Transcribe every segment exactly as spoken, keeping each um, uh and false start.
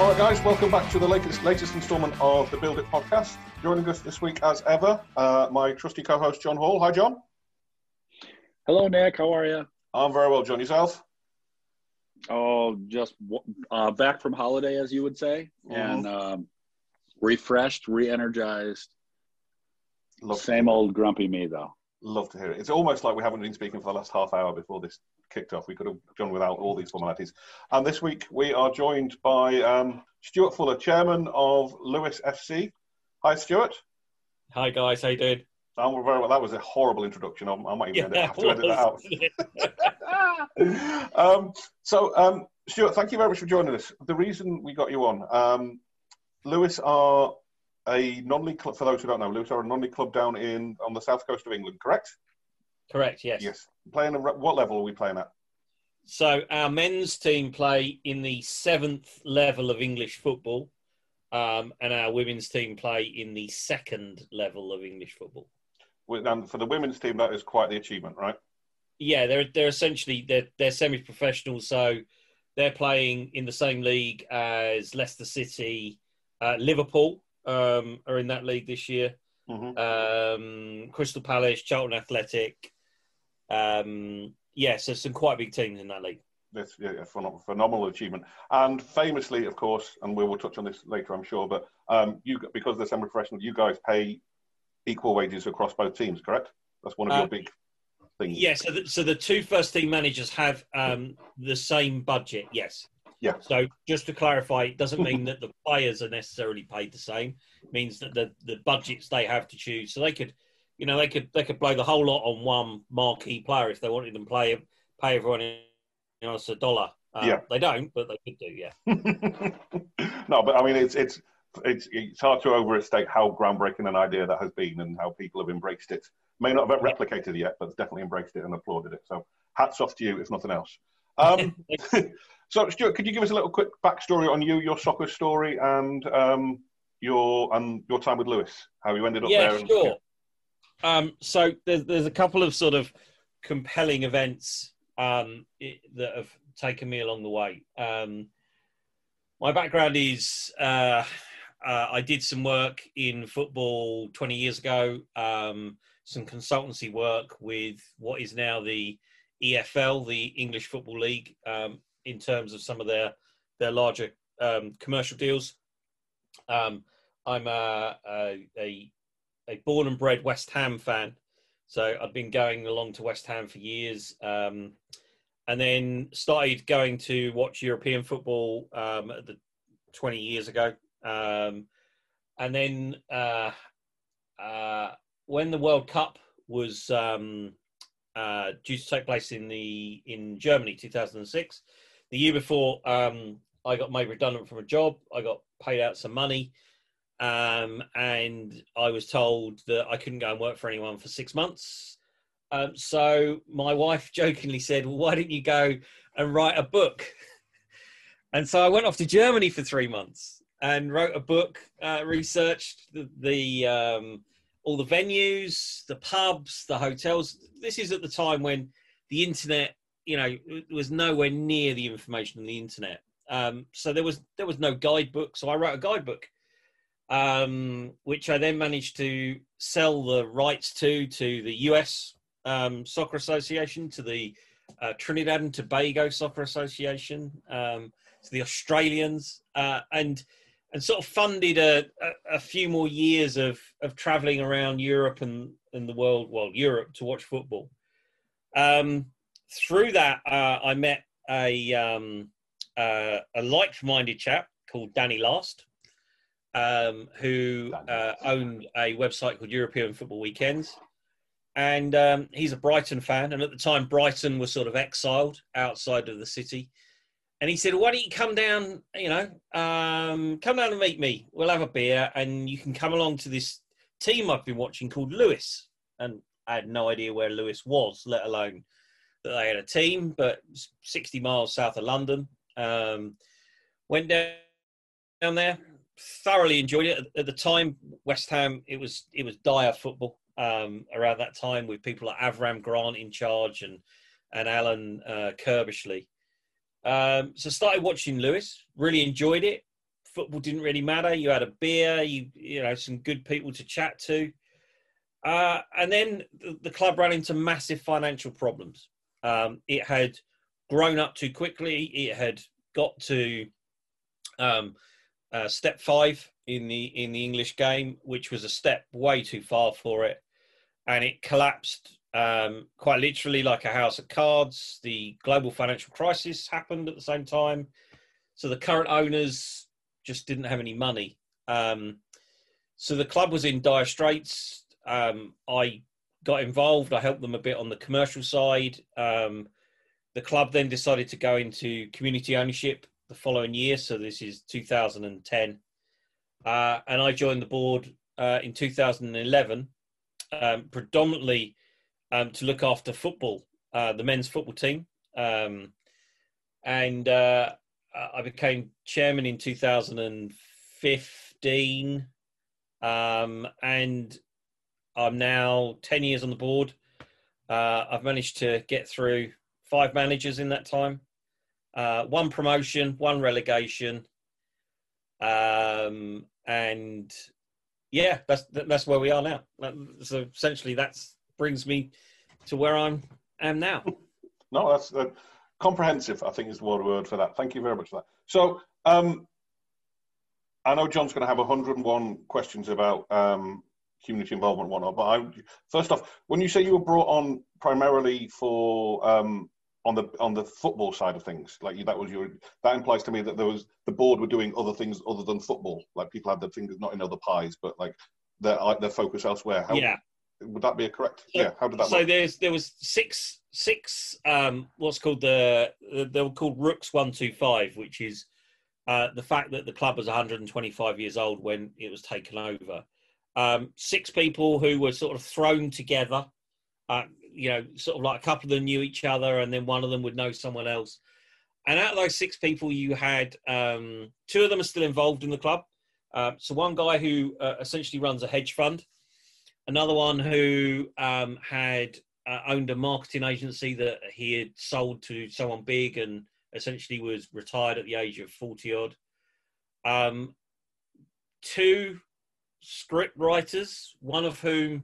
All right, guys, welcome back to the latest latest instalment of the Build It podcast. Joining us this week, as ever, uh, my trusty co-host, John Hall. Hi, John. Hello, Nick. How are you? I'm very well, John. Yourself? Oh, just uh, back from holiday, as you would say, mm-hmm. and um, refreshed, re-energized. Love Same old grumpy me, though. Love to hear it. It's almost like we haven't been speaking for the last half hour before this kicked off. We could have done without all these formalities. And this week we are joined by um, Stuart Fuller, chairman of Lewes F C. Hi, Stuart. Hi, guys. How you doing? I'm very well. That was a horrible introduction. I might even yeah, have to edit that out. um, so, um, Stuart, thank you very much for joining us. The reason we got you on, um, Lewes are a non-league club. For those who don't know, Lewes are a non-league club down in on the south coast of England, correct? Correct, yes. Yes. Playing a, what level are we playing at? So our men's team play in the seventh level of English football, um, and our women's team play in the second level of English football. And for the women's team, that is quite the achievement, right? Yeah, they're they're essentially they're they're semi-professional, so they're playing in the same league as Leicester City, uh, Liverpool um, are in that league this year. Mm-hmm. Um, Crystal Palace, Charlton Athletic. Um, yeah, so some quite big teams in that league. That's yeah, a phenom- phenomenal achievement. And famously, of course, and we will touch on this later, I'm sure, but um, you, because they're semi-professional, you guys pay equal wages across both teams, correct? That's one of your um, big things. Yeah, so the, so the two first team managers have um, the same budget, yes. Yeah. So just to clarify, it doesn't mean that the players are necessarily paid the same. It means that the, the budgets they have to choose. So they could, you know, they could they could blow the whole lot on one marquee player if they wanted them to play, pay everyone else a dollar. Um, yeah. They don't, but they could do, yeah. No, but I mean, it's, it's, it's, it's hard to overstate how groundbreaking an idea that has been and how people have embraced it. May not have replicated it yet, but definitely embraced it and applauded it. So hats off to you, if nothing else. Um, so, Stuart, could you give us a little quick backstory on you, your soccer story, and um, your and your time with Lewes? How you ended up yeah, there? And, sure. Yeah, sure. Um, so, there's there's a couple of sort of compelling events um, it, that have taken me along the way. Um, my background is uh, uh, I did some work in football twenty years ago, um, some consultancy work with what is now the E F L, the English Football League, um, in terms of some of their their larger um, commercial deals. Um, I'm a, a a born and bred West Ham fan, so I've been going along to West Ham for years, um, and then started going to watch European football um, at the twenty years ago, um, and then uh, uh, when the World Cup was Um, Uh, due to take place in the in Germany, two thousand six. The year before, um, I got made redundant from a job. I got paid out some money, um, and I was told that I couldn't go and work for anyone for six months. Um, so my wife jokingly said, well, why don't you go and write a book? And so I went off to Germany for three months and wrote a book, uh, researched the... the um, all the venues, the pubs, the hotels. This is at the time when the internet, you know, was nowhere near the information on the internet. Um, so there was there was no guidebook. So I wrote a guidebook, um, which I then managed to sell the rights to to the U S um, Soccer Association, to the uh, Trinidad and Tobago Soccer Association, um, to the Australians, uh, and. And sort of funded a, a, a few more years of, of travelling around Europe and, and the world, well, Europe, to watch football. Um, through that, uh, I met a um, uh, a like-minded chap called Danny Last, um, who uh, owned a website called European Football Weekends. And um, he's a Brighton fan. And at the time, Brighton was sort of exiled outside of the city. And he said, why don't you come down, you know, um, come down and meet me. We'll have a beer and you can come along to this team I've been watching called Lewes. And I had no idea where Lewes was, let alone that they had a team, but sixty miles south of London. Um, went down, down there, thoroughly enjoyed it. At, at the time, West Ham, it was it was dire football um, around that time, with people like Avram Grant in charge and, and Alan uh, Kirbishley. Um, so started watching Lewes, really enjoyed it. football didn't really matter. You had a beer, you you know, some good people to chat to. Uh, and then the, the club ran into massive financial problems. Um, it had grown up too quickly. It had got to um, uh, step five in the in the English game, which was a step way too far for it. And it collapsed um, quite literally like a house of cards. The global financial crisis happened at the same time. So the current owners just didn't have any money. Um, so the club was in dire straits. Um, I got involved. I helped them a bit on the commercial side. Um, the club then decided to go into community ownership the following year. So this is two thousand ten. Uh, and I joined the board uh, in two thousand eleven, um, predominantly um, to look after football, uh, the men's football team. Um, and uh, I became chairman in two thousand fifteen. Um, and I'm now ten years on the board. Uh, I've managed to get through five managers in that time. Uh, one promotion, one relegation. Um, and yeah, that's, that's where we are now. So essentially that brings me to where I am now. No, that's uh, comprehensive, I think is the word for that. Thank you very much for that. So um, I know John's going to have one hundred and one questions about um, community involvement, one. But I, first off, when you say you were brought on primarily for um, on the on the football side of things, like you, that was your that implies to me that there was the board were doing other things other than football. Like people had their fingers not in other pies, but like their their focus elsewhere. How, yeah, would that be correct? So, yeah. How did that? So work? there's there was six six um, what's called the they were called Rooks one two five, which is uh, the fact that the club was one hundred twenty-five years old when it was taken over. Um, six people who were sort of thrown together, uh, you know, sort of like a couple of them knew each other and then one of them would know someone else. And out of those six people, you had um, two of them are still involved in the club. Uh, so one guy who uh, essentially runs a hedge fund, another one who um, had uh, owned a marketing agency that he had sold to someone big and essentially was retired at the age of forty odd. Um, two script writers, one of whom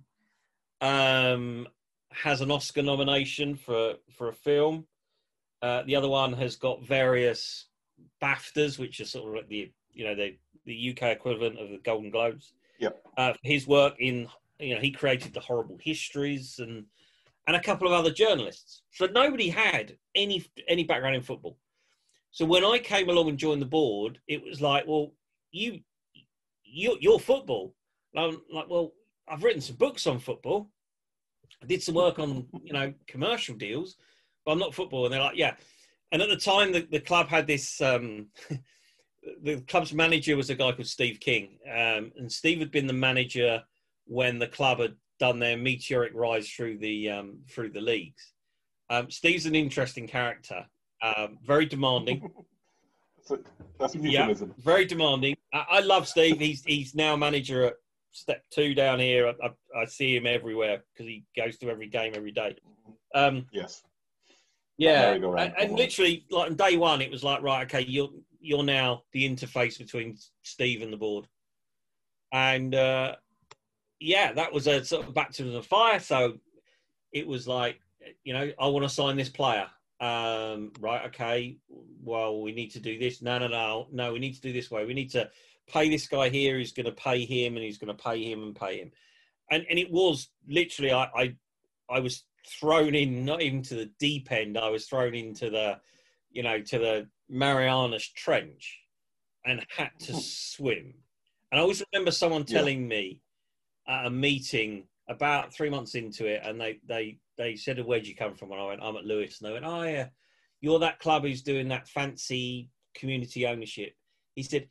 um, has an Oscar nomination for, for a film. Uh, the other one has got various BAFTAs, which are sort of like the, you know, the, the U K equivalent of the Golden Globes. Yep. Uh, his work in, you know, he created the Horrible Histories and, and a couple of other journalists. So nobody had any, any background in football. So when I came along and joined the board, it was like, well, you, Your, your football. And I'm like, well, I've written some books on football. I did some work on, you know, commercial deals, but I'm not football. And they're like, yeah. And at the time, the, the club had this, um, the club's manager was a guy called Steve King. Um, and Steve had been the manager when the club had done their meteoric rise through the, um, through the leagues. Um, Steve's an interesting character, um, very demanding. That's a euphemism. Yeah, very demanding. I, I love Steve. He's he's now manager at step two down here. I, I, I see him everywhere because he goes to every game every day. Um, yes. Yeah, and, and literally, like on day one, it was like, right, okay, you're you're now the interface between Steve and the board, and uh, yeah, that was a sort of baptism of fire. So it was like, you know, I want to sign this player. Um, right, okay, well, we need to do this. No, no, no, no, we need to do this way. We need to pay this guy here. He's going to pay him and he's going to pay him and pay him. And and it was literally, I, I, I was thrown in, not even to the deep end. I was thrown into the, you know, to the Marianas Trench and had to swim. And I always remember someone telling yeah. me at a meeting about three months into it, and they, they, They said, oh, where'd you come from? And I went, I'm at Lewes. And they went, oh, yeah, you're that club who's doing that fancy community ownership. He said,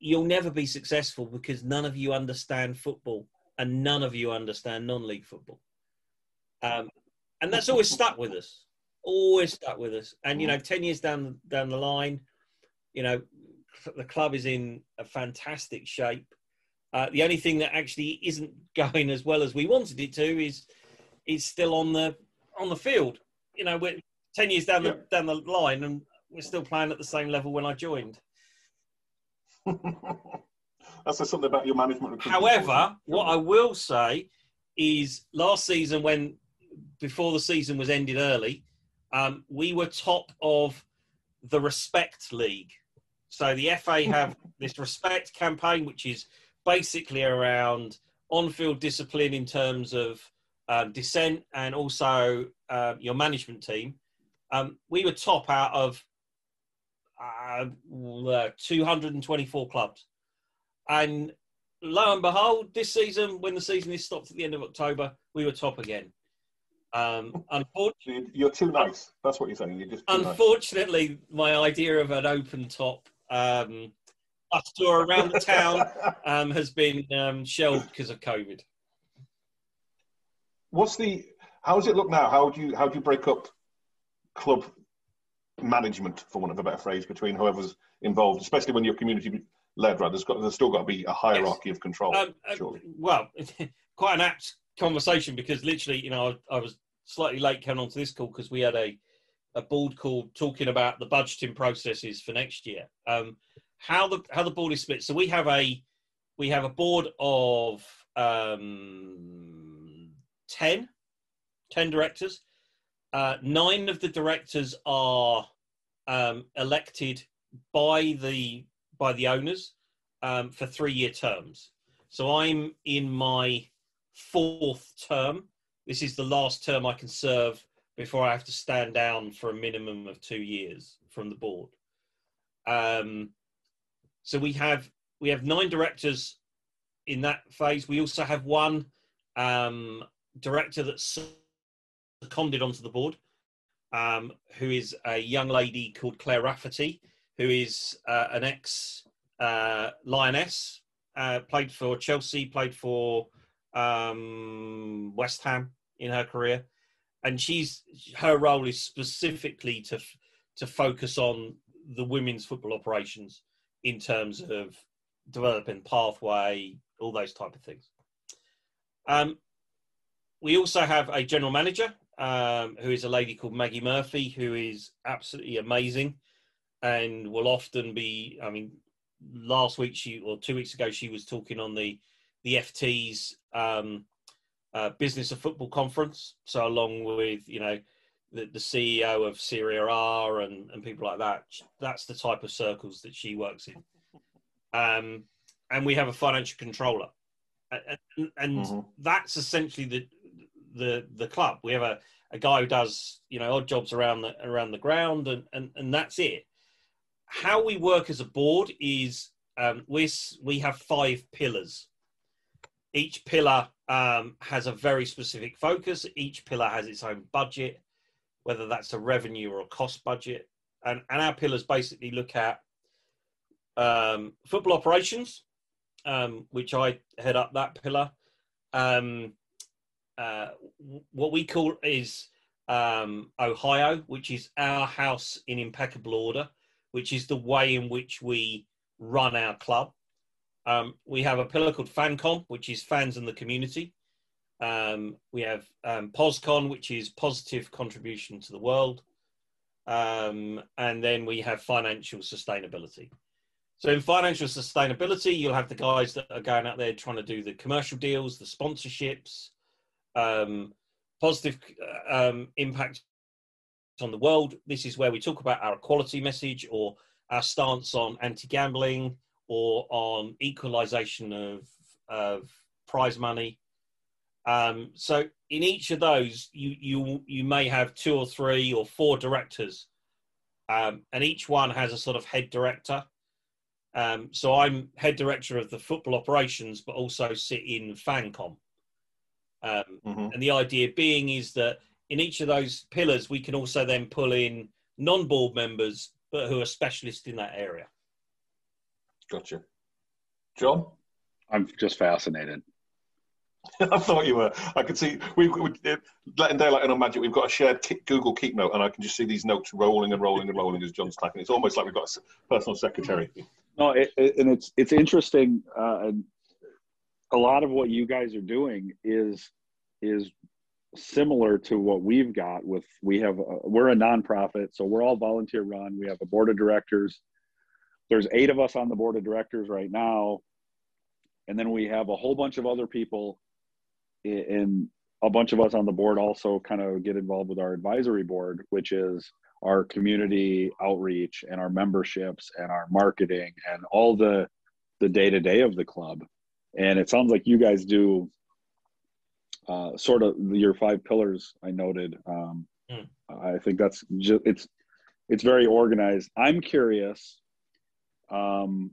you'll never be successful because none of you understand football and none of you understand non-league football. Um, and that's always stuck with us, always stuck with us. And, you know, ten years down, down the line, you know, the club is in a fantastic shape. Uh, the only thing that actually isn't going as well as we wanted it to is... is still on the on the field. You know, we're ten years down the yeah. down the line, and we're still playing at the same level when I joined. That says something about your management recruitment. However, what I will say is last season, when before the season was ended early, um, we were top of the Respect League. So the F A have this Respect campaign, which is basically around on-field discipline in terms of um, dissent and also uh, your management team. Um, we were top out of uh, two hundred twenty-four clubs. And lo and behold, this season, when the season is stopped at the end of October, we were top again. Um, unfortunately, you're too nice. That's what you're saying. You're just too unfortunately, nice. My idea of an open top um, bus tour around the town um, has been um, shelved because of COVID. What's the? How does it look now? How do you how do you break up club management, for want of a better phrase, between whoever's involved, especially when you're community led? Right, there's got there's still got to be a hierarchy yes. of control. Um, surely. Uh, well, quite an apt conversation, because literally, you know, I, I was slightly late coming on to this call because we had a, a board call talking about the budgeting processes for next year. Um, how the how the board is split. So we have a we have a board of um, ten, ten directors. Uh, nine of the directors are um, elected by the by the owners um, for three year terms. So I'm in my fourth term. This is the last term I can serve before I have to stand down for a minimum of two years from the board. Um, so we have we have nine directors in that phase. We also have one um, director that's seconded onto the board, um, who is a young lady called Claire Rafferty, who is uh, an ex uh, Lioness, uh, played for Chelsea, played for um West Ham in her career, and she's her role is specifically to to focus on the women's football operations in terms of developing pathway, all those type of things. Um we also have a general manager um who is a lady called Maggie Murphy, who is absolutely amazing and will often be, I mean, last week she or two weeks ago she was talking on the the F T's um, uh, Business of Football Conference. So along with, you know, the, the C E O of Serie A and, and people like that, that's the type of circles that she works in. Um, and we have a financial controller. And, and mm-hmm. that's essentially the, the the club. We have a, a guy who does, you know, odd jobs around the, around the ground, and, and, and that's it. How we work as a board is um, we we have five pillars. Each pillar um, has a very specific focus. Each pillar has its own budget, whether that's a revenue or a cost budget. And, and our pillars basically look at um, football operations, um, which I head up that pillar. Um, uh, what we call is um, Ohio, which is our house in impeccable order, which is the way in which we run our club. Um, we have a pillar called FanCon, which is fans and the community. Um, we have um, PosCon, which is positive contribution to the world. Um, and then we have financial sustainability. So in financial sustainability, you'll have the guys that are going out there trying to do the commercial deals, the sponsorships, um, positive um, impact on the world. This is where we talk about our equality message or our stance on anti-gambling, or on equalisation of, of prize money. Um, so in each of those, you, you, you may have two or three or four directors, um, and each one has a sort of head director. Um, so I'm head director of the football operations, but also sit in FanCom. Um, mm-hmm. And the idea being is that in each of those pillars, we can also then pull in non-board members, but who are specialists in that area. Gotcha. John? I'm just fascinated. I thought you were. I could see, we, we, letting daylight in on magic, we've got a shared Google Keep note, and I can just see these notes rolling and rolling and rolling as John's typing. It's almost like we've got a personal secretary. No, it, it, and it's it's interesting. Uh, and a lot of what you guys are doing is is similar to what we've got with, we have, a, we're a nonprofit, so we're all volunteer run. We have a board of directors. there's eight of us on the board of directors right now. And then we have a whole bunch of other people, and a bunch of us on the board also kind of get involved with our advisory board, which is our community outreach and our memberships and our marketing and all the the day-to-day of the club. And it sounds like you guys do uh, sort of your five pillars I noted. Um, mm. I think that's just, it's, it's very organized. I'm curious. Um,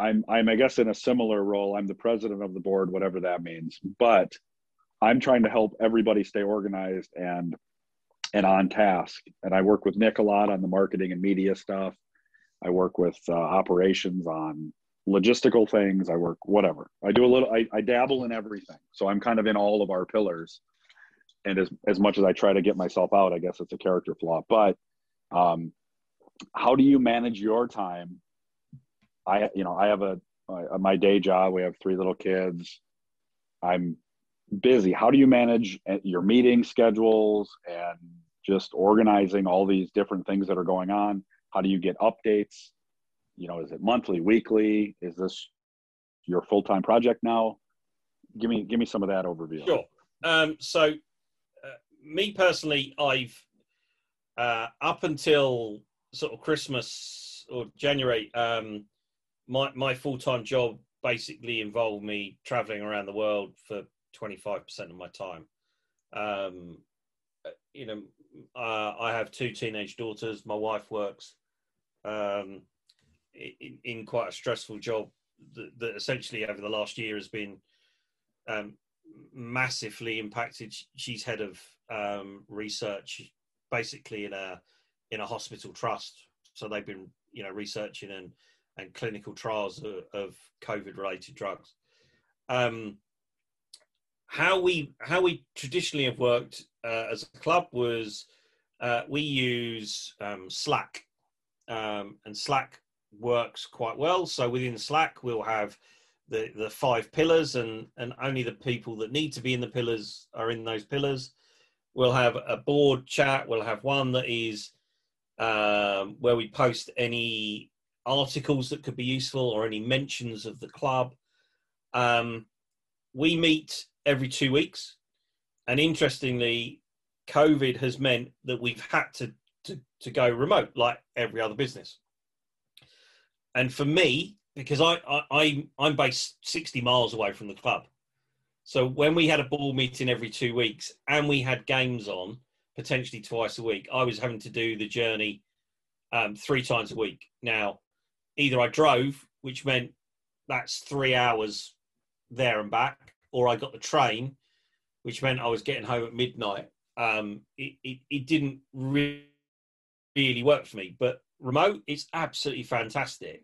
I'm, I'm, I guess in a similar role, I'm the president of the board, whatever that means, but I'm trying to help everybody stay organized and, and on task. And I work with Nick a lot on the marketing and media stuff. I work with uh, operations on logistical things. I work, whatever. I do a little, I, I dabble in everything. So I'm kind of in all of our pillars. And as, as much as I try to get myself out, I guess it's a character flaw, but um, how do you manage your time? I, you know, I have a, uh, my day job, we have three little kids. I'm busy. How do you manage your meeting schedules and just organizing all these different things that are going on? How do you get updates? You know, is it monthly, weekly? Is this your full-time project now? Give me, give me some of that overview. Sure. Um, so uh, me personally, I've, uh, up until sort of Christmas or January, um, My my full-time job basically involved me traveling around the world for twenty-five percent of my time. Um, you know, uh, I have two teenage daughters. My wife works um, in, in quite a stressful job that, that essentially over the last year has been um, massively impacted. She's head of um, research, basically in a in a hospital trust. So they've been, you know, researching and and clinical trials of COVID-related drugs. Um, how we how we traditionally have worked uh, as a club was uh, we use um, Slack, um, and Slack works quite well. So within Slack, we'll have the, the five pillars, and, and only the people that need to be in the pillars are in those pillars. We'll have a board chat. We'll have one that is um, where we post any articles that could be useful or any mentions of the club. Um, we meet every two weeks. And interestingly, COVID has meant that we've had to, to, to go remote like every other business. And for me, because I, I, I, I'm based sixty miles away from the club. So when we had a ball meeting every two weeks and we had games on potentially twice a week, I was having to do the journey um, three times a week. Now, either I drove, which meant that's three hours there and back, or I got the train, which meant I was getting home at midnight. Um, it, it, it didn't really, really work for me, but remote is absolutely fantastic.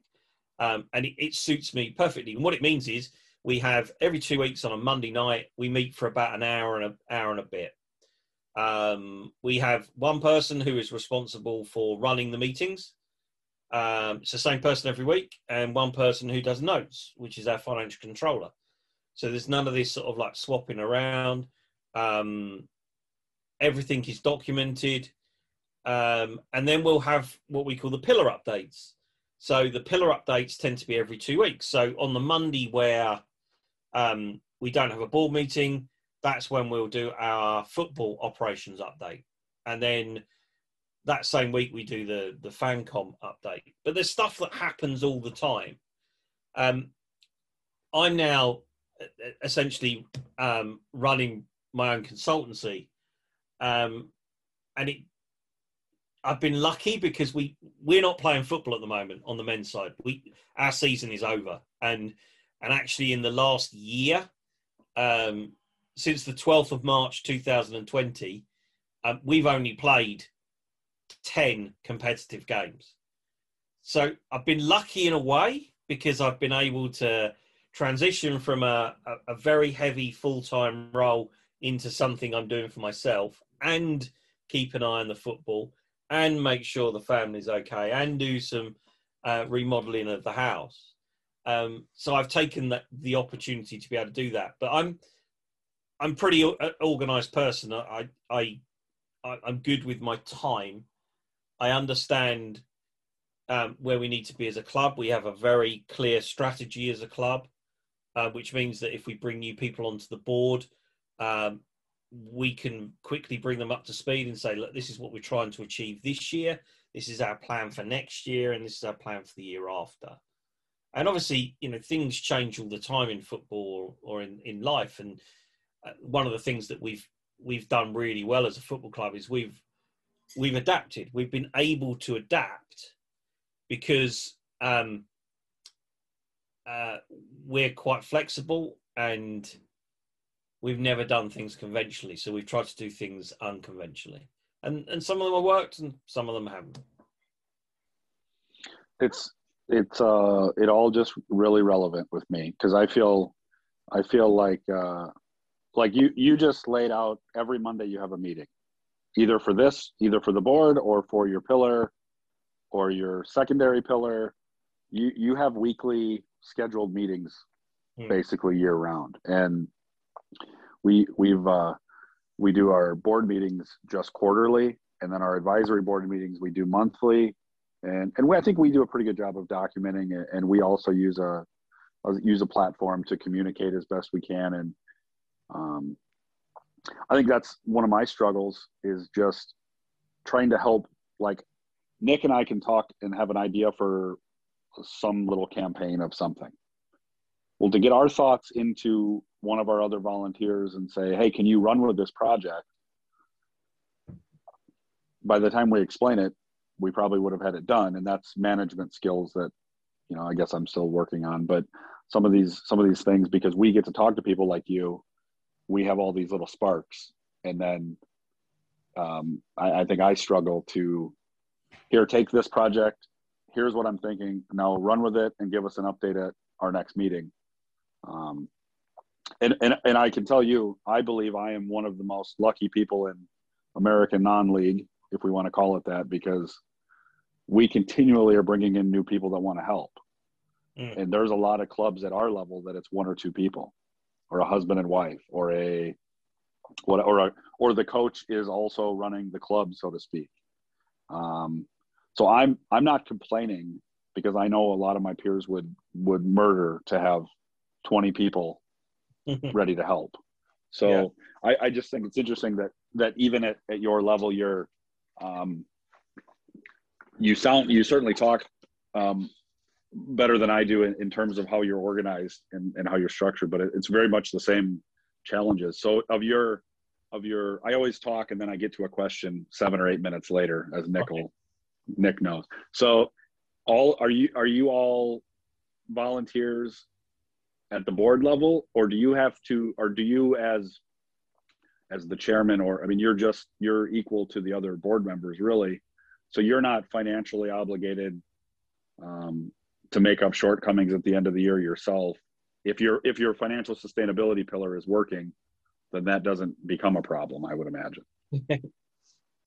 Um, and it, it suits me perfectly. And what it means is we have every two weeks on a Monday night, we meet for about an hour and an hour and a bit. Um, we have one person who is responsible for running the meetings. Um, it's the same person every week, and one person who does notes, which is our financial controller. So there's none of this sort of like swapping around. Um, everything is documented. Um, and then we'll have what we call the pillar updates. So the pillar updates tend to be every two weeks. So on the Monday where um, we don't have a board meeting, that's when we'll do our football operations update. And then that same week, we do the, the FanCon update. But there's stuff that happens all the time. Um, I'm now essentially um, running my own consultancy. Um, and it, I've been lucky because we, we're not playing football at the moment on the men's side. We, our season is over. And, and actually in the last year, um, since the twelfth of March, two thousand twenty, um, we've only played ten competitive games. So I've been lucky in a way because I've been able to transition from a, a, a very heavy full-time role into something I'm doing for myself and keep an eye on the football and make sure the family's okay and do some uh, remodeling of the house. Um, so I've taken the, the opportunity to be able to do that. But I'm I'm pretty organised person. I I I'm good with my time. I understand um, where we need to be as a club. We have a very clear strategy as a club, uh, which means that if we bring new people onto the board, um, we can quickly bring them up to speed and say, look, this is what we're trying to achieve this year. This is our plan for next year. And this is our plan for the year after. And obviously, you know, things change all the time in football or in, in life. And one of the things that we've, we've done really well as a football club is we've, we've adapted. We've been able to adapt because um, uh, we're quite flexible and we've never done things conventionally. So we've tried to do things unconventionally. And and some of them have worked and some of them haven't. It's it's uh it all just really relevant with me, because I feel I feel like uh like you you just laid out every Monday you have a meeting, either for this, either for the board or for your pillar or your secondary pillar. You you have weekly scheduled meetings mm. basically year round. And we we've uh we do our board meetings just quarterly, and then our advisory board meetings we do monthly. And and we, I think we do a pretty good job of documenting it. And we also use a use a platform to communicate as best we can. And um, I think that's one of my struggles, is just trying to help. Like Nick and I can talk and have an idea for some little campaign of something. Well, to get our thoughts into one of our other volunteers and say, hey, can you run with this project? By the time we explain it, we probably would have had it done. And that's management skills that, you know, I guess I'm still working on. But some of these, some of these things, because we get to talk to people like you, we have all these little sparks. And then um, I, I think I struggle to, here, take this project. Here's what I'm thinking. Now run with it and give us an update at our next meeting. Um, and, and and I can tell you, I believe I am one of the most lucky people in American non-league, if we want to call it that, because we continually are bringing in new people that want to help. Mm. And there's a lot of clubs at our level that it's one or two people, or a husband and wife, or a what, or a, or the coach is also running the club, so to speak. Um, so I'm I'm not complaining, because I know a lot of my peers would would murder to have twenty people ready to help. So yeah. I, I just think it's interesting that, that even at, at your level, you're, um, you sound, you certainly talk um, better than I do in, in terms of how you're organized and, and how you're structured, but it, it's very much the same challenges. So of your, of your, I always talk and then I get to a question seven or eight minutes later, as Nick, okay. Nick knows. So all, are you, are you all volunteers at the board level, or do you have to, or do you as, as the chairman, or, I mean, you're just, you're equal to the other board members really. So you're not financially obligated um, to make up shortcomings at the end of the year yourself. If you're, if your financial sustainability pillar is working, then that doesn't become a problem, I would imagine.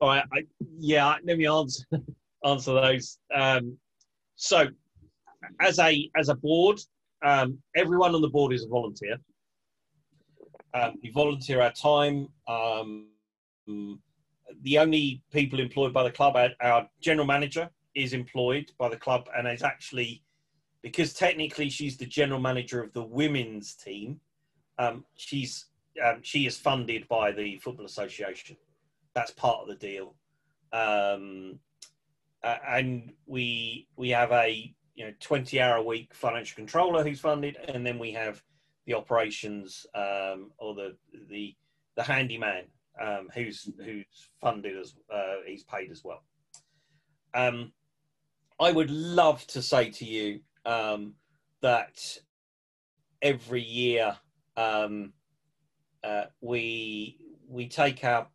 All right. I, yeah. Let me answer, answer those. Um, so as a, as a board, Um, everyone on the board is a volunteer. Um, we volunteer our time. Um, the only people employed by the club, our, our general manager is employed by the club, and is actually, because technically she's the general manager of the women's team, um, she's um, she is funded by the Football Association. That's part of the deal. Um, uh, and we we have a you know, twenty hour a week financial controller who's funded. And then we have the operations um, or the, the, the handyman um, who's, who's funded as uh, he's paid as well. Um, I would love to say to you um, that every year um, uh, we, we take our,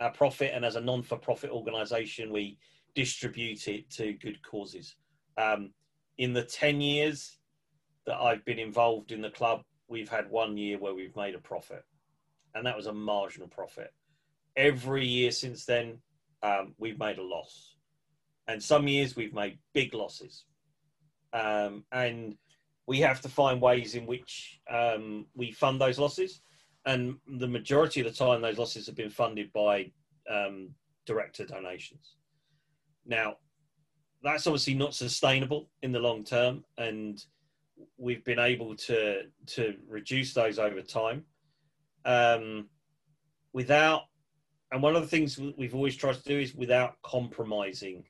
our profit, and as a non-for-profit organization, we distribute it to good causes. Um, in the ten years that I've been involved in the club, we've had one year where we've made a profit, and that was a marginal profit. Every year since then, um, we've made a loss, and some years we've made big losses. Um, and we have to find ways in which um, we fund those losses. And the majority of the time, those losses have been funded by um, director donations. Now, that's obviously not sustainable in the long term, and we've been able to to reduce those over time. Um, without, and one of the things we've always tried to do is without compromising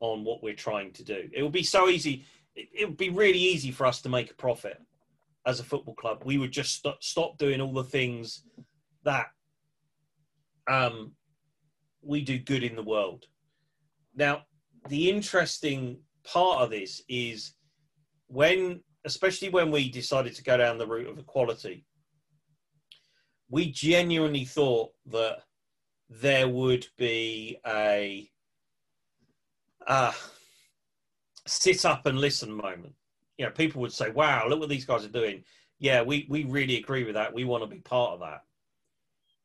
on what we're trying to do. It would be so easy. It, it would be really easy for us to make a profit as a football club. We would just st- stop doing all the things that um, we do good in the world. Now, the interesting part of this is when, especially when we decided to go down the route of equality, we genuinely thought that there would be a uh, sit up and listen moment. You know, people would say, wow, look what these guys are doing. Yeah, we, we really agree with that. We want to be part of that.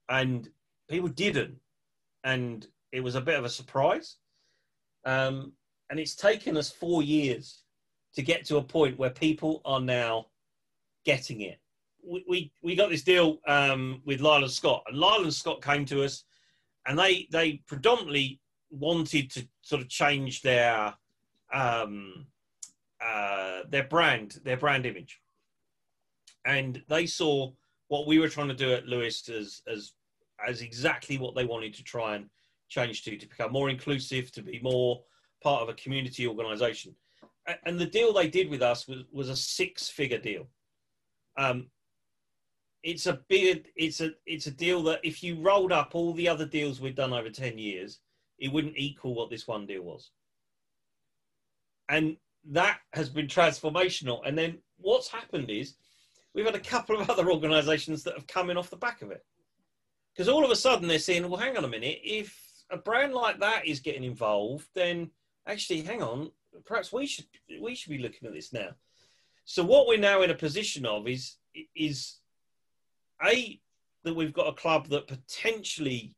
And people didn't. And it was a bit of a surprise. Um, and it's taken us four years to get to a point where people are now getting it. We we, we got this deal um, with Lyle and Scott, and Lyle and Scott came to us, and they they predominantly wanted to sort of change their um, uh, their brand their brand image, and they saw what we were trying to do at Lewes as as as exactly what they wanted to try and change to to become more inclusive, to be more part of a community organisation. And the deal they did with us was, was a six-figure deal. Um, it's a big, it's a it's a deal that if you rolled up all the other deals we've done over ten years, it wouldn't equal what this one deal was. And that has been transformational. And then what's happened is we've had a couple of other organisations that have come in off the back of it, because all of a sudden they're saying, well, hang on a minute, if a brand like that is getting involved, then actually, hang on, perhaps we should we should be looking at this now. So what we're now in a position of is is a that we've got a club that potentially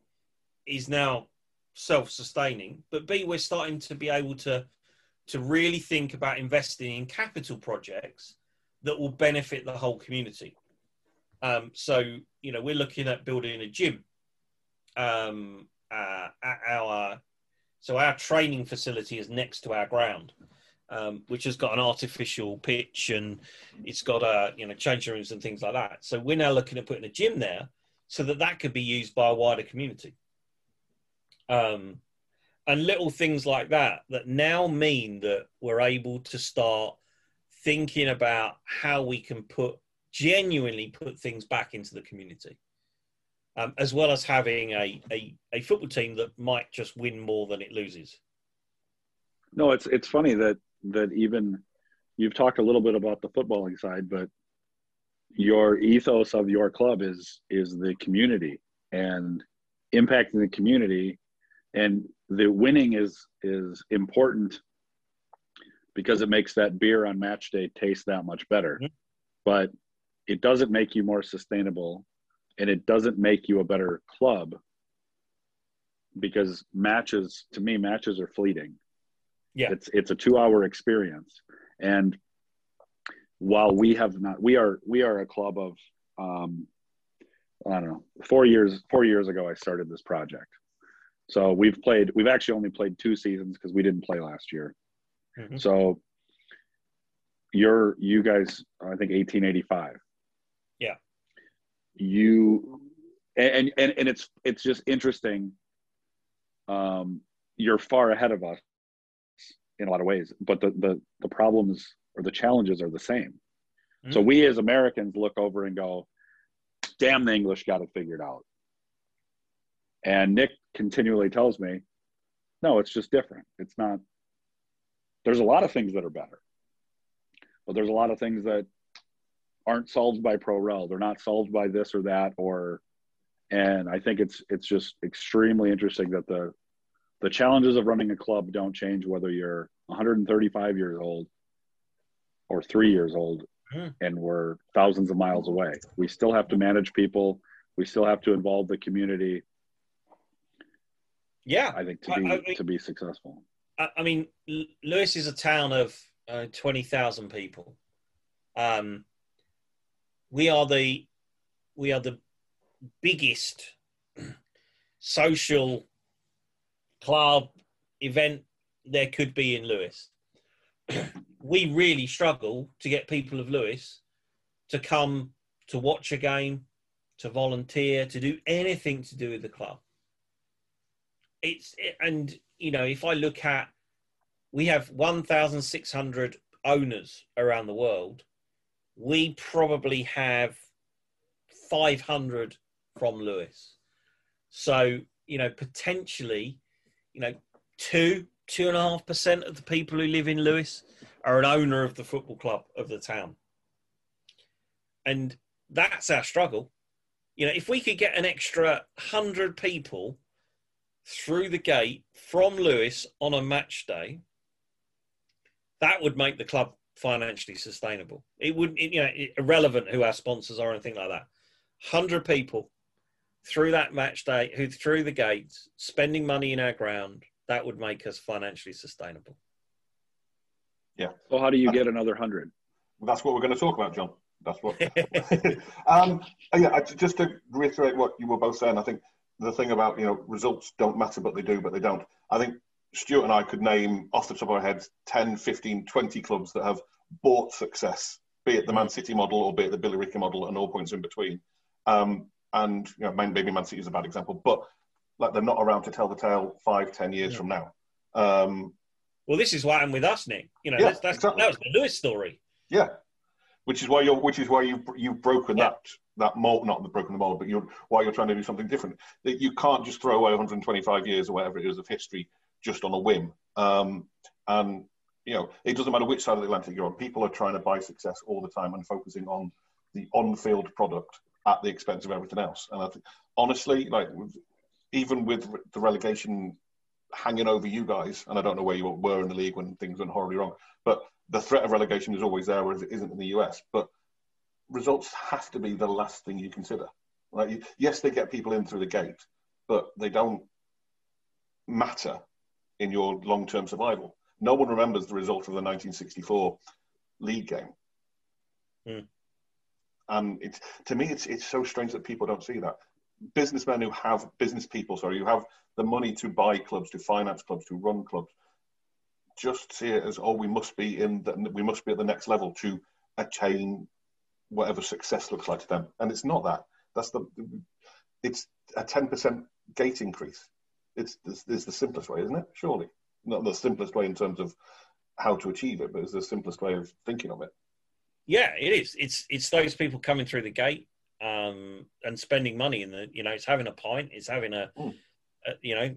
is now self-sustaining, but b we're starting to be able to to really think about investing in capital projects that will benefit the whole community. Um, so you know we're looking at building a gym um, uh, at our. So our training facility is next to our ground, um, which has got an artificial pitch, and it's got a, you know, changing rooms and things like that. So we're now looking at putting a gym there so that that could be used by a wider community. Um, and little things like that, that now mean that we're able to start thinking about how we can put, genuinely put things back into the community. Um, as well as having a, a, a football team that might just win more than it loses. No, it's it's funny that that even you've talked a little bit about the footballing side, but your ethos of your club is is the community and impacting the community, and the winning is is important because it makes that beer on match day taste that much better. Mm-hmm. But it doesn't make you more sustainable. And it doesn't make you a better club, because matches, to me, matches are fleeting. Yeah. It's it's a two-hour experience. And while we have not, we are we are a club of, um, I don't know, four years, four years ago I started this project. So we've played, we've actually only played two seasons because we didn't play last year. Mm-hmm. So you're, you guys, I think eighteen eighty-five. Yeah. You and, and and it's it's just interesting. Um, you're far ahead of us in a lot of ways, but the the, the problems or the challenges are the same. Mm-hmm. So we as Americans look over and go, "Damn, the English got it figured out." And Nick continually tells me, "No, it's just different. It's not. There's a lot of things that are better, but there's a lot of things that aren't solved by ProRel. They're not solved by this or that, or, and I think it's it's just extremely interesting that the the challenges of running a club don't change whether you're one hundred thirty-five years old or three years old, mm. and we're thousands of miles away. We still have to manage people. We still have to involve the community. Yeah, I think to be I, I mean, to be successful. I, I mean, Lewes is a town of uh, twenty thousand people. Um, We are the we are the biggest social club event there could be in Lewes. We really struggle to get people of Lewes to come to watch a game, to volunteer, to do anything to do with the club. It's, and, you know, if I look at, we have one thousand six hundred owners around the world. We probably have five hundred from Lewes. So, you know, potentially, you know, two, two and a half percent of the people who live in Lewes are an owner of the football club of the town. And that's our struggle. You know, if we could get an extra one hundred people through the gate from Lewes on a match day, that would make the club financially sustainable. It wouldn't, you know, irrelevant who our sponsors are or anything like that. one hundred people through that match day, who through the gates, spending money in our ground, that would make us financially sustainable. Yeah. Well, how do you get another one hundred? Well, that's what we're going to talk about, John. That's what. um, yeah, just to reiterate what you were both saying, I think the thing about, you know, results don't matter, but they do, but they don't. I think Stuart and I could name off the top of our heads ten, fifteen, twenty clubs that have bought success, be it the Man City model or be it the Billericay model and all points in between. Um, and, you know, maybe Man City is a bad example, but like they're not around to tell the tale five, ten years yeah. from now. Um, well, this is why I'm with us, Nick. You know, yeah, that's, that's, exactly. That was the Lewes story. Yeah. Which is why you're, which is why you've you've broken yeah. that that mold, not broken the mold, but you're why you're trying to do something different. That you can't just throw away one hundred twenty-five years or whatever it is of history just on a whim. Um, and you know, it doesn't matter which side of the Atlantic you're on. People are trying to buy success all the time and focusing on the on-field product at the expense of everything else. And I think honestly, like even with the relegation hanging over you guys, and I don't know where you were in the league when things went horribly wrong, but the threat of relegation is always there, whereas it isn't in the U S. But results have to be the last thing you consider. Like, yes, they get people in through the gate, but they don't matter in your long-term survival. No one remembers the result of the nineteen sixty-four league game. Mm. And it's, to me, it's, it's so strange that people don't see that. Businessmen who have, business people, sorry, who have the money to buy clubs, to finance clubs, to run clubs, just see it as, oh, we must be in the, we must be at the next level to attain whatever success looks like to them, and it's not that. That's the, it's a ten percent gate increase. It's, it's, it's the simplest way, isn't it? Surely not the simplest way in terms of how to achieve it, but it's the simplest way of thinking of it. Yeah, it is. It's it's those people coming through the gate um, and spending money in the, you know, it's having a pint, it's having a. Mm. Uh, you know,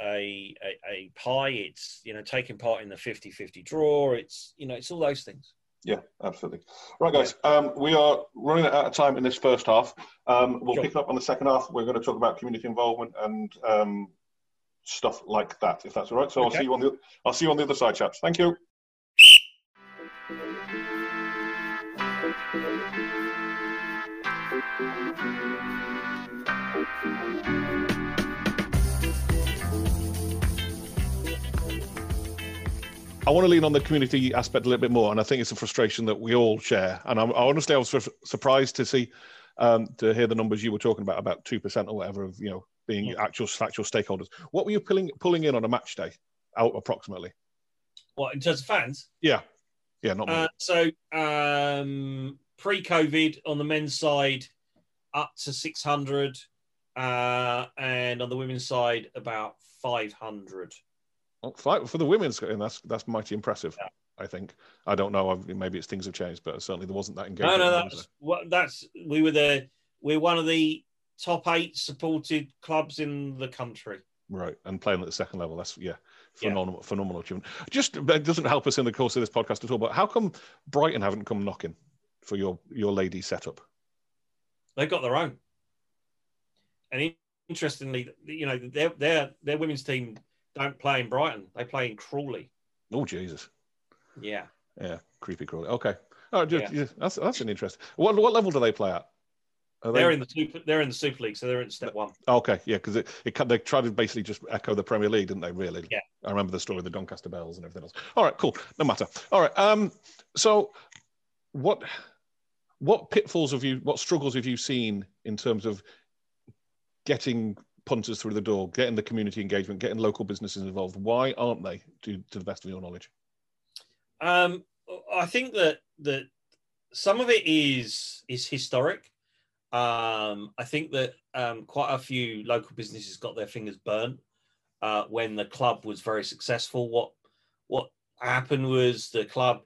a, a, a, a pie, it's, you know, taking part in the fifty fifty draw. It's, you know, it's all those things. Yeah, absolutely. Right, guys, um, we are running out of time in this first half. Um, we'll sure. pick up on the second half. We're going to talk about community involvement and um, stuff like that, if that's all right. So okay. I'll see you on the, I'll see you on the other side, chaps. Thank you. I want to lean on the community aspect a little bit more, and I think it's a frustration that we all share. And I'm, I honestly, I was surprised to see, um, to hear the numbers you were talking about, about two percent or whatever of, you know, being yeah. actual actual stakeholders. What were you pulling pulling in on a match day, out approximately? What, in terms of fans? Yeah, yeah, not uh, so um, pre-COVID on the men's side, up to six hundred, uh, and on the women's side, about five hundred. For the women's, and that's that's mighty impressive. Yeah. I think I don't know. I've, maybe it's things have changed, but certainly there wasn't that engagement. No, no, that was, well, that's we were the we're one of the top eight supported clubs in the country. Right, and playing at the second level. That's yeah, phenomenal, yeah. phenomenal achievement. Just it doesn't help us in the course of this podcast at all. But how come Brighton haven't come knocking for your your lady setup? They've got their own, and interestingly, you know, their their their women's team don't play in Brighton. They play in Crawley. Oh, Jesus. Yeah. Yeah, creepy Crawley. Okay. Oh, just, yeah. just, that's that's an interest. What what level do they play at? Are they're they... in the super, they're in the Super League, so they're in step one. Okay, yeah, because it, it they tried to basically just echo the Premier League, didn't they? Really? Yeah. I remember the story of the Doncaster Bells and everything else. All right, cool. No matter. All right. Um. So, what what pitfalls have you? What struggles have you seen in terms of getting punters through the door, getting the community engagement, getting local businesses involved? Why aren't they, to, to the best of your knowledge? Um, I think that that some of it is is historic. Um, I think that um, quite a few local businesses got their fingers burnt uh, when the club was very successful. What what happened was the club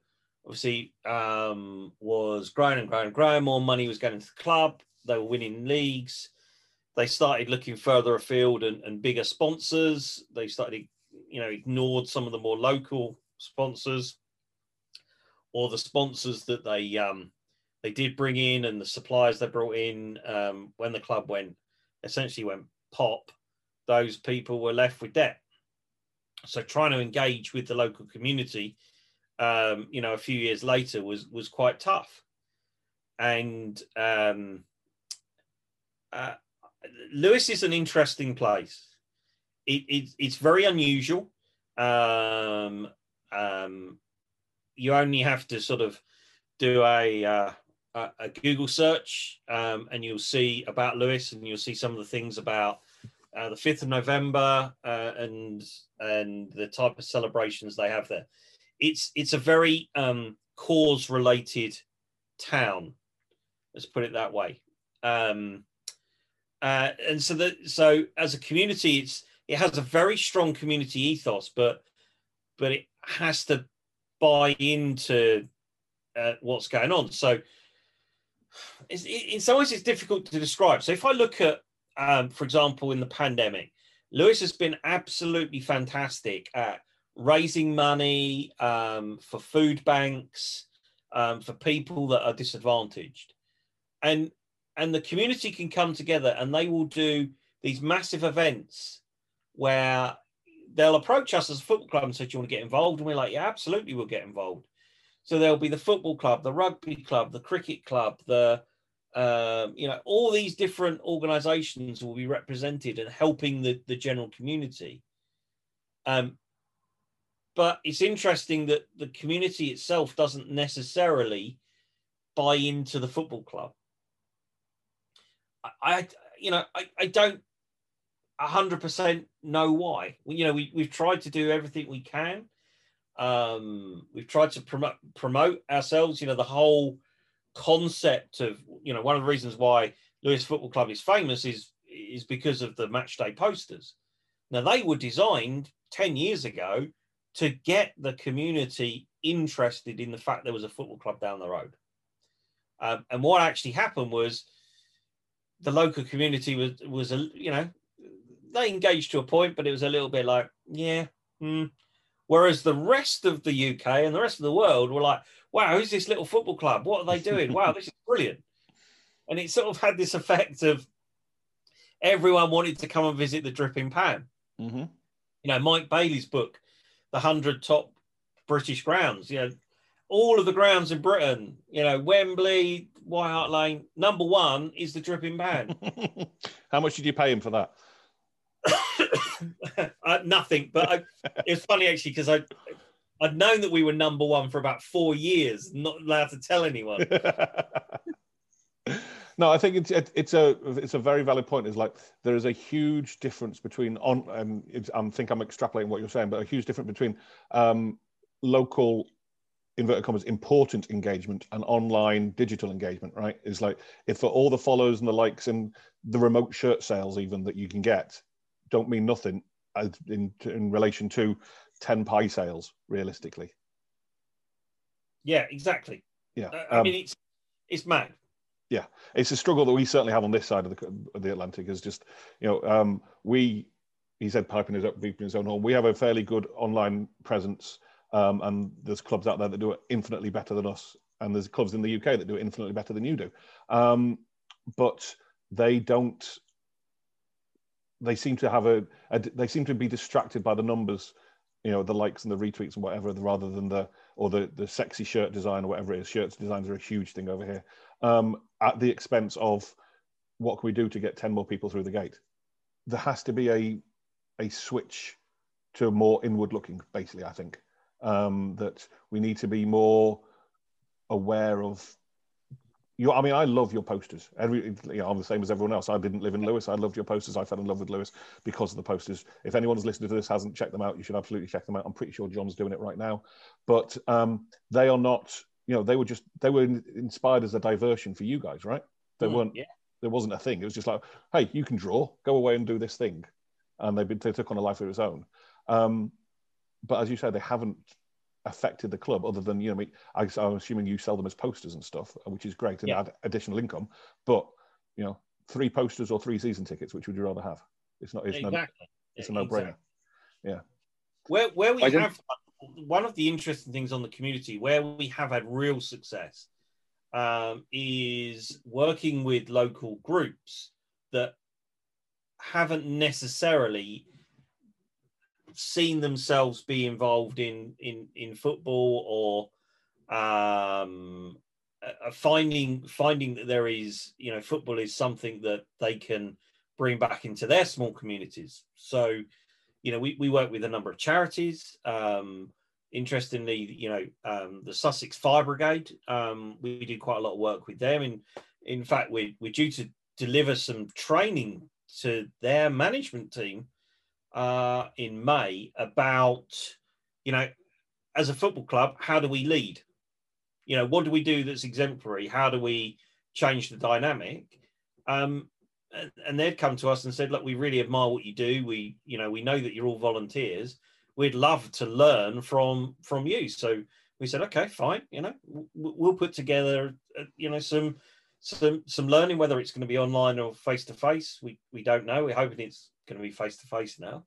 obviously um, was growing and growing and growing. More money was going into the club. They were winning leagues. They started looking further afield and, and bigger sponsors. They started, you know, ignored some of the more local sponsors, or the sponsors that they um, they did bring in, and the suppliers they brought in. Um, when the club went, essentially went pop, those people were left with debt. So trying to engage with the local community, um, you know, a few years later was was quite tough. And um, uh, Lewes is an interesting place. It, it, it's very unusual. Um, um, you only have to sort of do a, uh, a, a Google search um, and you'll see about Lewes, and you'll see some of the things about uh, the fifth of November uh, and and the type of celebrations they have there. It's, it's a very um, cause-related town. Let's put it that way. Um, uh, and so that so as a community, it's it has a very strong community ethos, but but it has to buy into uh, what's going on. So it's, in some ways, it's difficult to describe. So if I look at, um, for example, in the pandemic, Lewes has been absolutely fantastic at raising money um, for food banks, um, for people that are disadvantaged. And and the community can come together and they will do these massive events where they'll approach us as a football club and say, do you want to get involved? And we're like, yeah, absolutely, we'll get involved. So there'll be the football club, the rugby club, the cricket club, the, um, you know, all these different organisations will be represented and helping the, the general community. Um, but it's interesting that the community itself doesn't necessarily buy into the football club. I, I you know, I, I don't one hundred percent know why. We, you know, we, we've tried to do everything we can. Um, we've tried to promote, promote ourselves. You know, the whole concept of, you know, one of the reasons why Lewes Football Club is famous is, is because of the match day posters. Now, they were designed ten years ago to get the community interested in the fact there was a football club down the road. Um, and what actually happened was the local community was, was a, you know, they engaged to a point, but it was a little bit like, yeah. Hmm. Whereas the rest of the U K and the rest of the world were like, wow, who's this little football club? What are they doing? Wow, this is brilliant. And it sort of had this effect of everyone wanted to come and visit the Dripping Pan. Mm-hmm. You know, Mike Bailey's book, The one hundred Top British Grounds, you know, all of the grounds in Britain, you know, Wembley, White Hart Lane, number one is the Dripping Pan. How much did you pay him for that? uh, nothing, but I, it was funny actually because I I'd known that we were number one for about four years, not allowed to tell anyone. No, I think it's it, it's a it's a very valid point. It's like there is a huge difference between on. Um, it's, I think I'm extrapolating what you're saying, but a huge difference between um, local, inverted commas, important engagement and online digital engagement, right? It's like if for all the follows and the likes and the remote shirt sales even that you can get don't mean nothing in in relation to ten pie sales, realistically. Yeah, exactly. Yeah, uh, I um, mean it's it's mad. Yeah, it's a struggle that we certainly have on this side of the of the Atlantic. Is just you know um, we he said piping his, piping his own horn. We have a fairly good online presence, um, and there's clubs out there that do it infinitely better than us, and there's clubs in the U K that do it infinitely better than you do, um, but they don't. They seem to have a, a, they seem to be distracted by the numbers, you know, the likes and the retweets and whatever, rather than the, or the, the sexy shirt design or whatever it is. Shirts designs are a huge thing over here, um, at the expense of what can we do to get ten more people through the gate? There has to be a, a switch to more inward looking, basically, I think, um, that we need to be more aware of You, I mean, I love your posters. Every, you know, I'm the same as everyone else. I didn't live in Lewes. I loved your posters. I fell in love with Lewes because of the posters. If anyone's listening to this hasn't checked them out, you should absolutely check them out. I'm pretty sure John's doing it right now. But um, they are not, you know, they were just, they were inspired as a diversion for you guys, right? They mm, weren't, yeah. There wasn't a thing. It was just like, hey, you can draw, go away and do this thing. And they've been, they took on a life of its own. Um, but as you said, they haven't affected the club other than, you know, I, I'm assuming you sell them as posters and stuff, which is great and yeah. add additional income. But, you know, three posters or three season tickets, which would you rather have? It's not, it's, exactly. no, it's a no-brainer. Exactly. Yeah. Where, where we I have, one of the interesting things on the community, where we have had real success um, is working with local groups that haven't necessarily seen themselves be involved in in in football, or um uh, finding finding that there is, you know, football is something that they can bring back into their small communities. So, you know, we, we work with a number of charities. Um interestingly, you know, um the Sussex Fire Brigade, um we, we do quite a lot of work with them, and in fact we, we're due to deliver some training to their management team uh in May about, you know, as a football club, how do we lead? You know, what do we do that's exemplary? How do we change the dynamic? Um and they'd come to us and said, look, we really admire what you do. We, you know, we know that you're all volunteers. We'd love to learn from from you. So we said, okay, fine, you know, we'll put together, you know, some some some learning, whether it's going to be online or face to face. We we don't know. We're hoping it's going to be face to face now,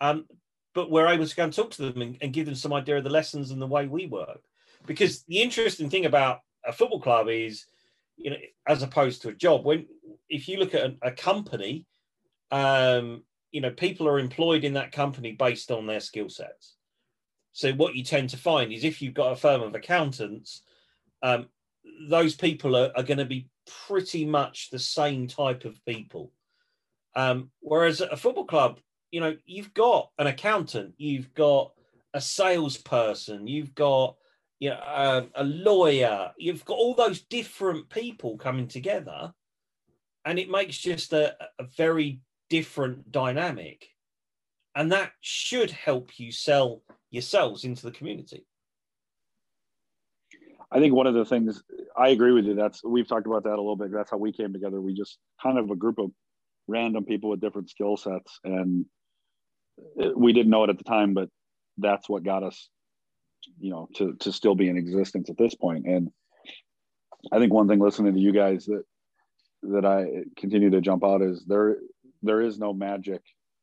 um but we're able to go and talk to them and, and give them some idea of the lessons and the way we work. Because the interesting thing about a football club is, you know, as opposed to a job, when if you look at a, a company, um you know, people are employed in that company based on their skill sets. So what you tend to find is if you've got a firm of accountants, um those people are, are going to be pretty much the same type of people. Um, whereas at a football club, you know, you've got an accountant, you've got a salesperson, you've got, you know, a, a lawyer, you've got all those different people coming together, and it makes just a, a very different dynamic. And that should help you sell yourselves into the community. I think one of the things, I agree with you, that's, we've talked about that a little bit. That's how we came together. We just kind of a group of random people with different skill sets, and we didn't know it at the time, but that's what got us, you know, to to still be in existence at this point. And I think one thing listening to you guys that that I continue to jump out is there there is no magic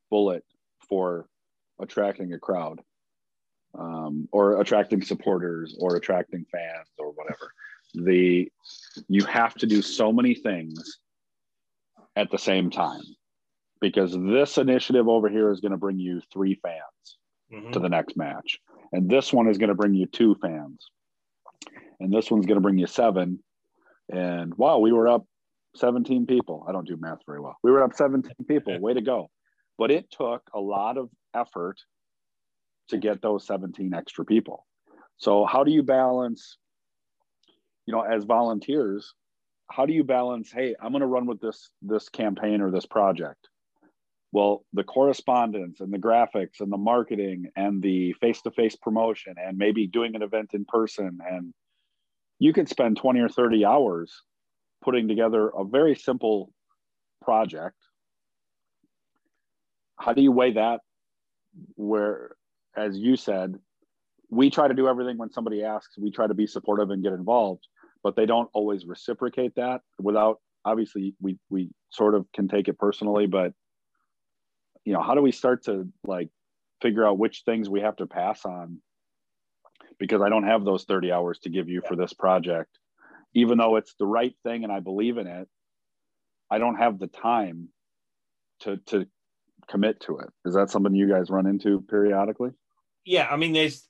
bullet for attracting a crowd, um, or attracting supporters, or attracting fans, or whatever. The you have to do so many things at the same time, because this initiative over here is going to bring you three fans mm-hmm. to the next match, and this one is going to bring you two fans, and this one's going to bring you seven. And wow, we were up seventeen people. I don't do math very well. We were up seventeen people. Way to go! But it took a lot of effort to get those seventeen extra people. So how do you balance, you know, as volunteers? How do you balance, hey, I'm going to run with this, this campaign or this project? Well, the correspondence and the graphics and the marketing and the face-to-face promotion and maybe doing an event in person. And you could spend twenty or thirty hours putting together a very simple project. How do you weigh that? Where, as you said, we try to do everything when somebody asks, we try to be supportive and get involved, but they don't always reciprocate that without, obviously we, we sort of can take it personally, but you know, how do we start to like figure out which things we have to pass on? Because I don't have those thirty hours to give you for this project, even though it's the right thing and I believe in it, I don't have the time to, to commit to it. Is that something you guys run into periodically? Yeah. I mean, there's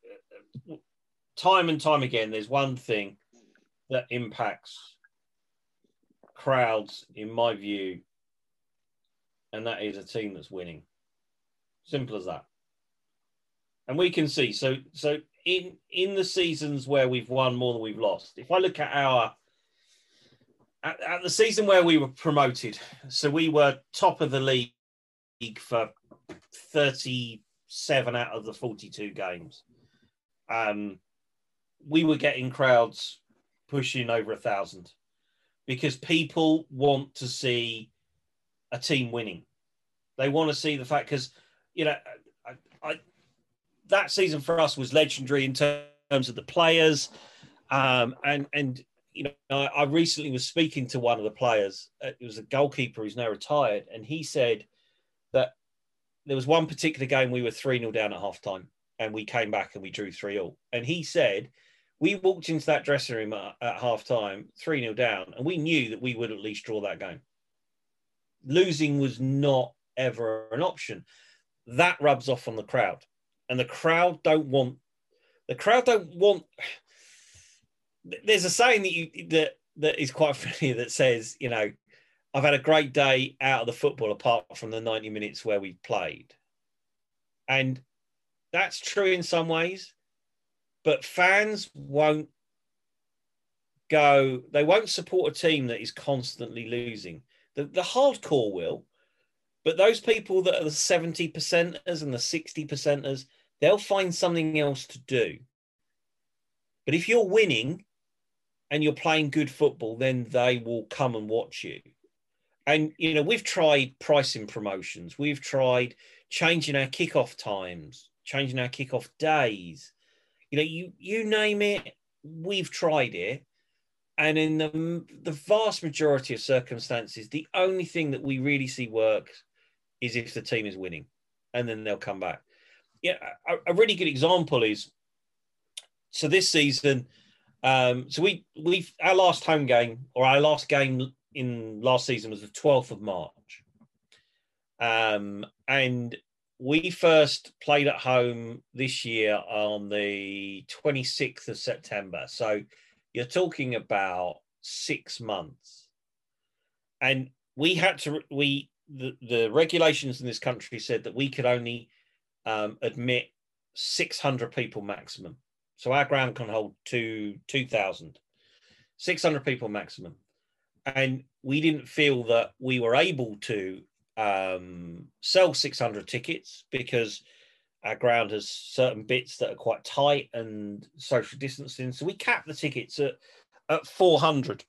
time and time again, there's one thing that impacts crowds, in my view, and that is a team that's winning. Simple as that. And we can see, so so in in the seasons where we've won more than we've lost, if I look at our at, at the season where we were promoted, so we were top of the league for thirty-seven out of the forty-two games. Um, we were getting crowds pushing over a thousand because people want to see a team winning. They want to see the fact, because, you know, I, I, that season for us was legendary in terms of the players. Um, and, and, you know, I, I recently was speaking to one of the players. It was a goalkeeper who's now retired. And he said that there was one particular game we were three nil down at halftime, and we came back and we drew three all. And he said, we walked into that dressing room at, at halftime, three nil down, and we knew that we would at least draw that game. Losing was not ever an option. That rubs off on the crowd, and the crowd don't want, the crowd don't want, there's a saying that you, that, that is quite funny that says, you know, I've had a great day out of the football apart from the ninety minutes where we played. And that's true in some ways, but fans won't go, they won't support a team that is constantly losing. The, the hardcore will, but those people that are the seventy percenters and the sixty percenters, they'll find something else to do. But if you're winning and you're playing good football, then they will come and watch you. And, you know, we've tried pricing promotions. We've tried changing our kickoff times, changing our kickoff days. You know, you, you name it, we've tried it. And in the, the vast majority of circumstances, the only thing that we really see work is if the team is winning, and then they'll come back. Yeah, a, a really good example is, so this season, um, so we we our last home game, or our last game in last season, was the twelfth of March, um, and we first played at home this year on the twenty-sixth of September. So you're talking about six months. And we had to, we, the, the regulations in this country said that we could only um, admit six hundred people maximum. So our ground can hold two thousand, six hundred people maximum. And we didn't feel that we were able to um, sell six hundred tickets because our ground has certain bits that are quite tight and social distancing. So we capped the tickets at, at four hundred.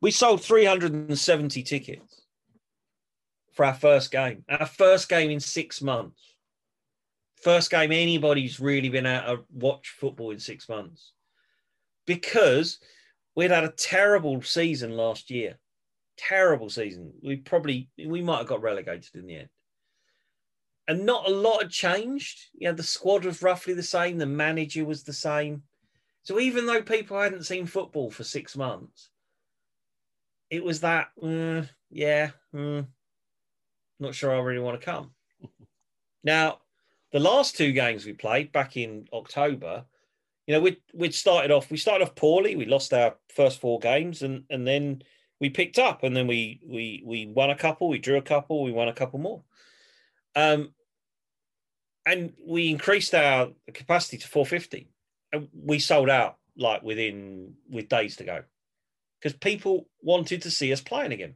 We sold three hundred seventy tickets for our first game. Our first game in six months. First game anybody's really been out to watch football in six months. Because we'd had a terrible season last year. Terrible season. We probably, we might have got relegated in the end. And not a lot had changed. You know, the squad was roughly the same. The manager was the same. So even though people hadn't seen football for six months, it was that, mm, yeah, mm, not sure I really want to come. Now, the last two games we played back in October, you know, we'd, we'd started off, we started off poorly. We lost our first four games, and, and then we picked up, and then we, we, we won a couple, we drew a couple, we won a couple more. Um, and we increased our capacity to four fifty, and we sold out like within with days to go because people wanted to see us playing again.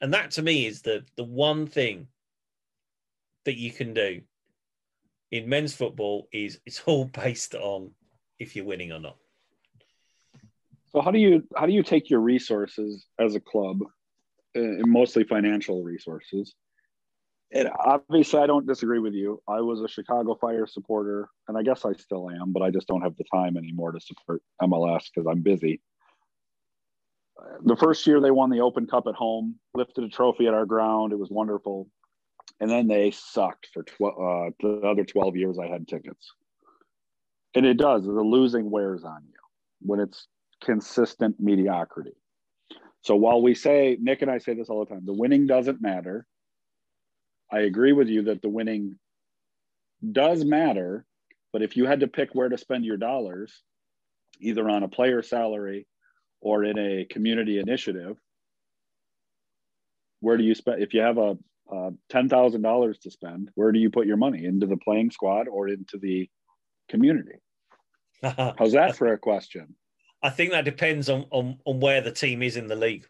And that to me is the, the one thing that you can do in men's football is it's all based on if you're winning or not. So how do you, how do you take your resources as a club, uh, mostly financial resources? And obviously, I don't disagree with you. I was a Chicago Fire supporter, and I guess I still am, but I just don't have the time anymore to support M L S because I'm busy. The first year they won the Open Cup at home, lifted a trophy at our ground. It was wonderful. And then they sucked for tw- uh, the other twelve years I had tickets. And it does. The losing wears on you when it's consistent mediocrity. So while we say, Nick and I say this all the time, the winning doesn't matter. I agree with you that the winning does matter, but if you had to pick where to spend your dollars, either on a player salary or in a community initiative, where do you spend? If you have a, a ten thousand dollars to spend, where do you put your money? Into the playing squad or into the community? How's that for a question? I think that depends on, on on where the team is in the league.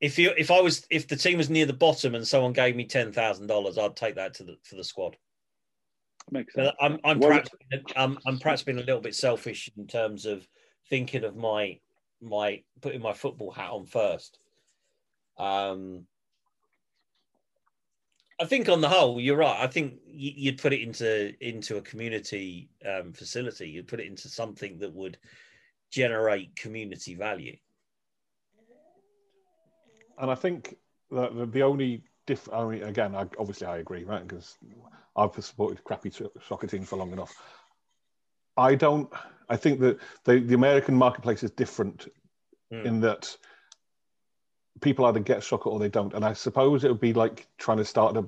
If you if I was if the team was near the bottom and someone gave me ten thousand dollars, I'd take that to the for the squad. Makes sense. I'm I'm well, perhaps I'm, I'm perhaps being a little bit selfish in terms of thinking of my my putting my football hat on first. Um, I think on the whole, you're right. I think you'd put it into into a community um, facility. You'd put it into something that would generate community value. And I think that the, the only diff, I mean, again, I, obviously I agree, right? Because I've supported crappy soccer teams for long enough. I don't, I think that the, the American marketplace is different mm. in that people either get soccer or they don't. And I suppose it would be like trying to start a,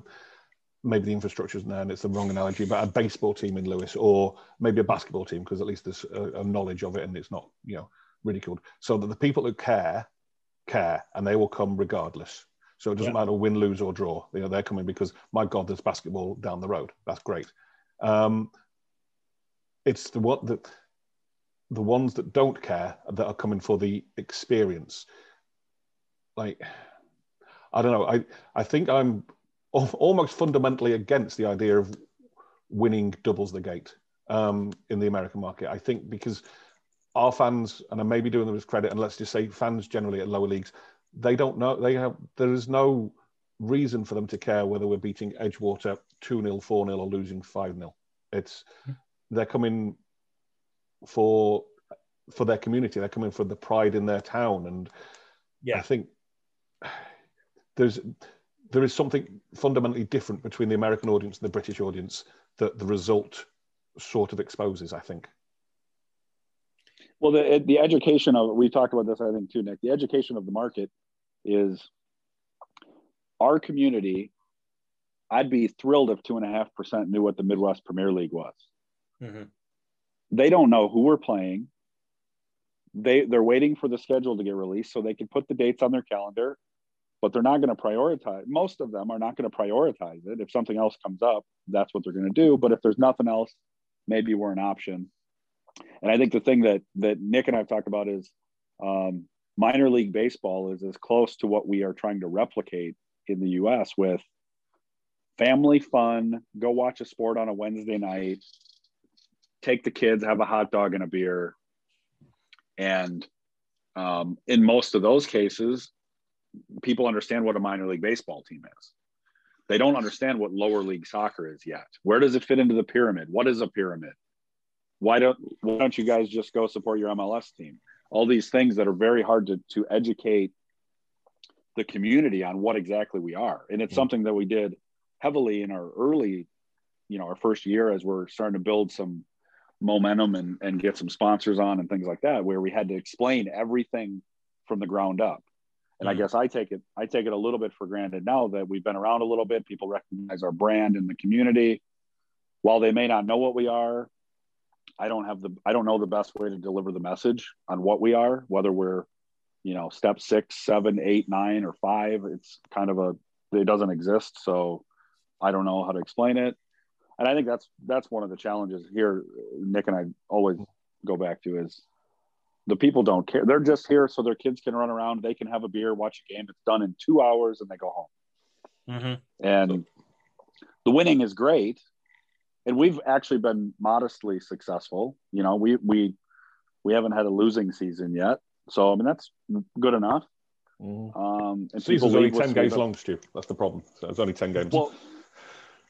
maybe the infrastructure isn't there and it's the wrong analogy, but a baseball team in Lewes or maybe a basketball team, because at least there's a, a knowledge of it and it's not, you know, ridiculed. So that the people that care, care and they will come regardless. So it doesn't yeah. matter win, lose or draw. You know, they're coming because, my God, there's basketball down the road. That's great. Um, it's the, what the, the ones that don't care that are coming for the experience. Like, I don't know, I, I think I'm almost fundamentally against the idea of winning doubles the gate um, in the American market. I think because our fans, and I may be doing them as credit, and let's just say fans generally at lower leagues, they don't know, they have, there is no reason for them to care whether we're beating Edgewater two nil, four nil or losing five nil. It's, they're coming for, for their community, they're coming for the pride in their town, and yeah. I think there's there is something fundamentally different between the American audience and the British audience that the result sort of exposes, I think. Well, the the education of, we talked about this, I think, too, Nick, the education of the market is our community. I'd be thrilled if two and a half percent knew what the Midwest Premier League was. Mm-hmm. They don't know who we're playing. They, they're waiting for the schedule to get released so they can put the dates on their calendar, but they're not going to prioritize. Most of them are not going to prioritize it. If something else comes up, that's what they're going to do. But if there's nothing else, maybe we're an option. And I think the thing that, that Nick and I have talked about is um, minor league baseball is as close to what we are trying to replicate in the U S with family fun, go watch a sport on a Wednesday night, take the kids, have a hot dog and a beer. And um, in most of those cases, people understand what a minor league baseball team is. They don't understand what lower league soccer is yet. Where does it fit into the pyramid? What is a pyramid? Why don't, why don't you guys just go support your M L S team? All these things that are very hard to, to educate the community on what exactly we are. And it's something that we did heavily in our early, you know, our first year as we're starting to build some momentum and, and get some sponsors on and things like that, where we had to explain everything from the ground up. And mm-hmm. I guess I take it, I take it a little bit for granted now that we've been around a little bit, people recognize our brand in the community. While they may not know what we are, I don't have the, I don't know the best way to deliver the message on what we are, whether we're, you know, step six, seven, eight, nine, or five. It's kind of a, it doesn't exist. So I don't know how to explain it. And I think that's that's one of the challenges here, Nick and I always go back to, is the people don't care. They're just here so their kids can run around, they can have a beer, watch a game. It's done in two hours and they go home. Mm-hmm. And the winning is great. And we've actually been modestly successful. You know, we we we haven't had a losing season yet. So, I mean, that's good enough. Mm-hmm. Um, and season's only ten games long, Stu. That's the problem. So it's only ten games. Well,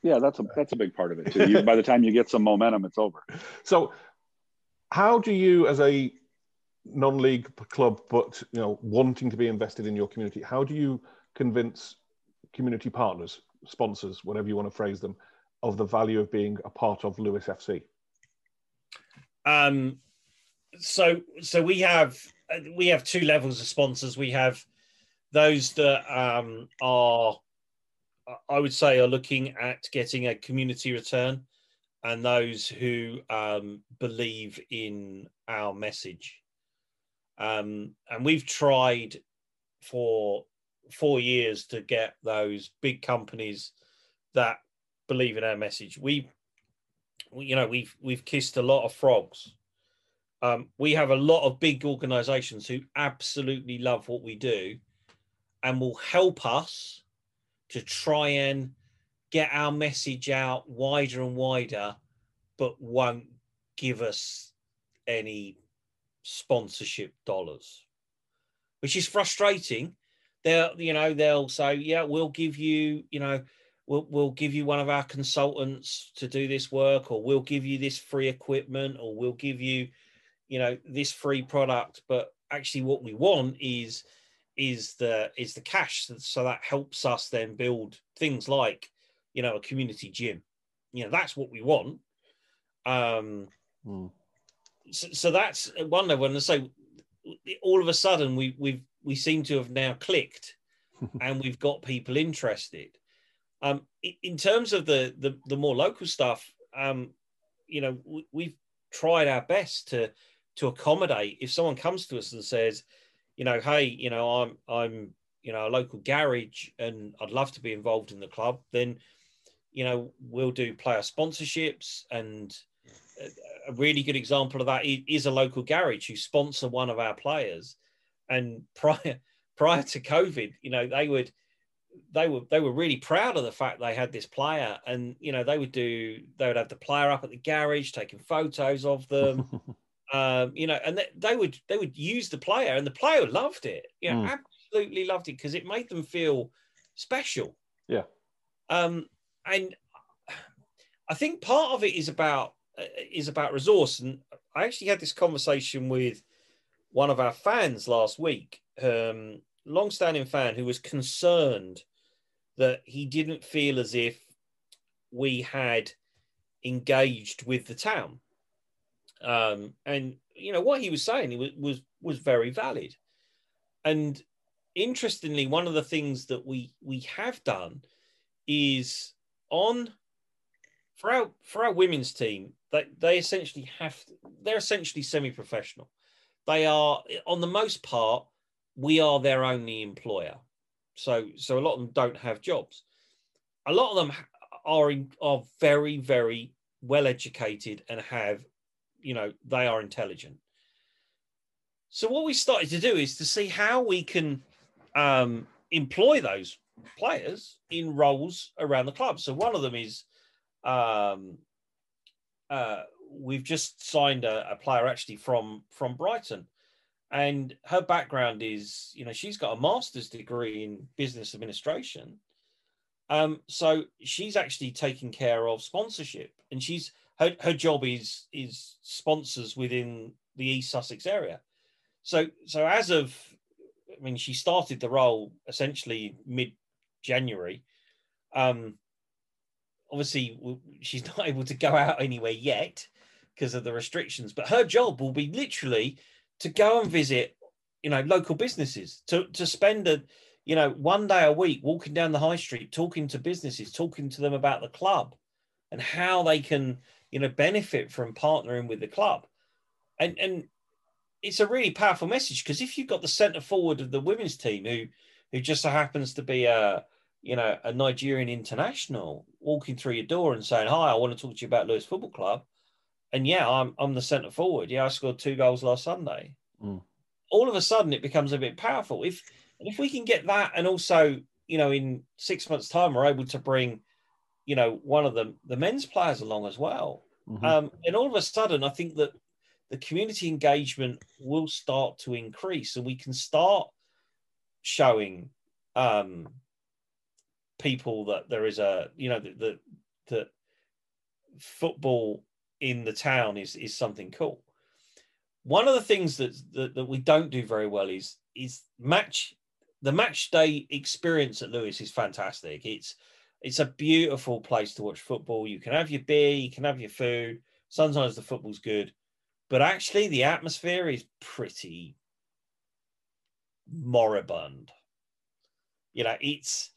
yeah, that's a that's a big part of it too. You, by the time you get some momentum, it's over. So, how do you, as a non-league club, but you know, wanting to be invested in your community, how do you convince community partners, sponsors, whatever you want to phrase them, of the value of being a part of Lewes F C? Um, so, so we have we have two levels of sponsors. We have those that um, are, I would say, are looking at getting a community return, and those who um, believe in our message. Um, and we've tried for four years to get those big companies that believe in our message. We, you know, we've we've kissed a lot of frogs Um, we have a lot of big organisations who absolutely love what we do and will help us to try and get our message out wider and wider, but won't give us any sponsorship dollars, which is frustrating. They'll, you know, they'll say, yeah, we'll give you, you know, we'll, we'll give you one of our consultants to do this work, or we'll give you this free equipment, or we'll give you, you know, this free product. But actually what we want is, is the, is the cash. So that helps us then build things like, you know, a community gym, you know, that's what we want. Um, mm. so, so that's one level. And so all of a sudden we, we've, we seem to have now clicked and we've got people interested. Um, in terms of the, the, the more local stuff, um, you know, we, we've tried our best to, to accommodate. If someone comes to us and says, you know, hey, you know, I'm, I'm, you know, a local garage and I'd love to be involved in the club, then, you know, we'll do player sponsorships. And a really good example of that is a local garage who sponsor one of our players. And prior prior to COVID, you know, they would they were they were really proud of the fact they had this player, and you know they would do they would have the player up at the garage taking photos of them, um, you know, and they, they would they would use the player, and the player loved it, you know, mm. absolutely loved it because it made them feel special. Yeah, um, and I think part of it is about uh, is about resource, and I actually had this conversation with one of our fans last week, um, long-standing fan who was concerned that he didn't feel as if we had engaged with the town. Um, and, you know, what he was saying was, was, was very valid. And interestingly, one of the things that we, we have done is on, for our, for our women's team, they, they essentially have, to, they're essentially semi-professional. They are, on the most part, we are their only employer. So, so a lot of them don't have jobs. A lot of them are in, are very, very well educated and have, you know, they are intelligent. So what we started to do is to see how we can um, employ those players in roles around the club. So one of them is um, uh, we've just signed a, a player actually from, from Brighton, and her background is, you know, she's got a master's degree in business administration. Um, so she's actually taking care of sponsorship, and she's, her, her job is, is sponsors within the East Sussex area. So, so as of, I mean, she started the role essentially mid January, um, obviously she's not able to go out anywhere yet because of the restrictions, but her job will be literally to go and visit, you know, local businesses, to, to spend a, you know, one day a week walking down the high street, talking to businesses, talking to them about the club and how they can, you know, benefit from partnering with the club. And, and it's a really powerful message, because if you've got the centre forward of the women's team who, who just so happens to be a, you know, a Nigerian international walking through your door and saying, hi, I want to talk to you about Lewes Football Club. And yeah, I'm I'm the centre forward. Yeah, I scored two goals last Sunday. Mm. All of a sudden, it becomes a bit powerful. If if we can get that, and also, you know, in six months' time, we're able to bring, you know, one of the, the men's players along as well. Mm-hmm. Um, and all of a sudden, I think that the community engagement will start to increase, and we can start showing um, people that there is a, you know, that the, the football in the town is is something cool. One of the things that, that that we don't do very well is is match the match day experience at Lewes is fantastic. It's it's a beautiful place to watch football. You can have your beer, you can have your food. Sometimes the football's good, but actually the atmosphere is pretty moribund. You know, it's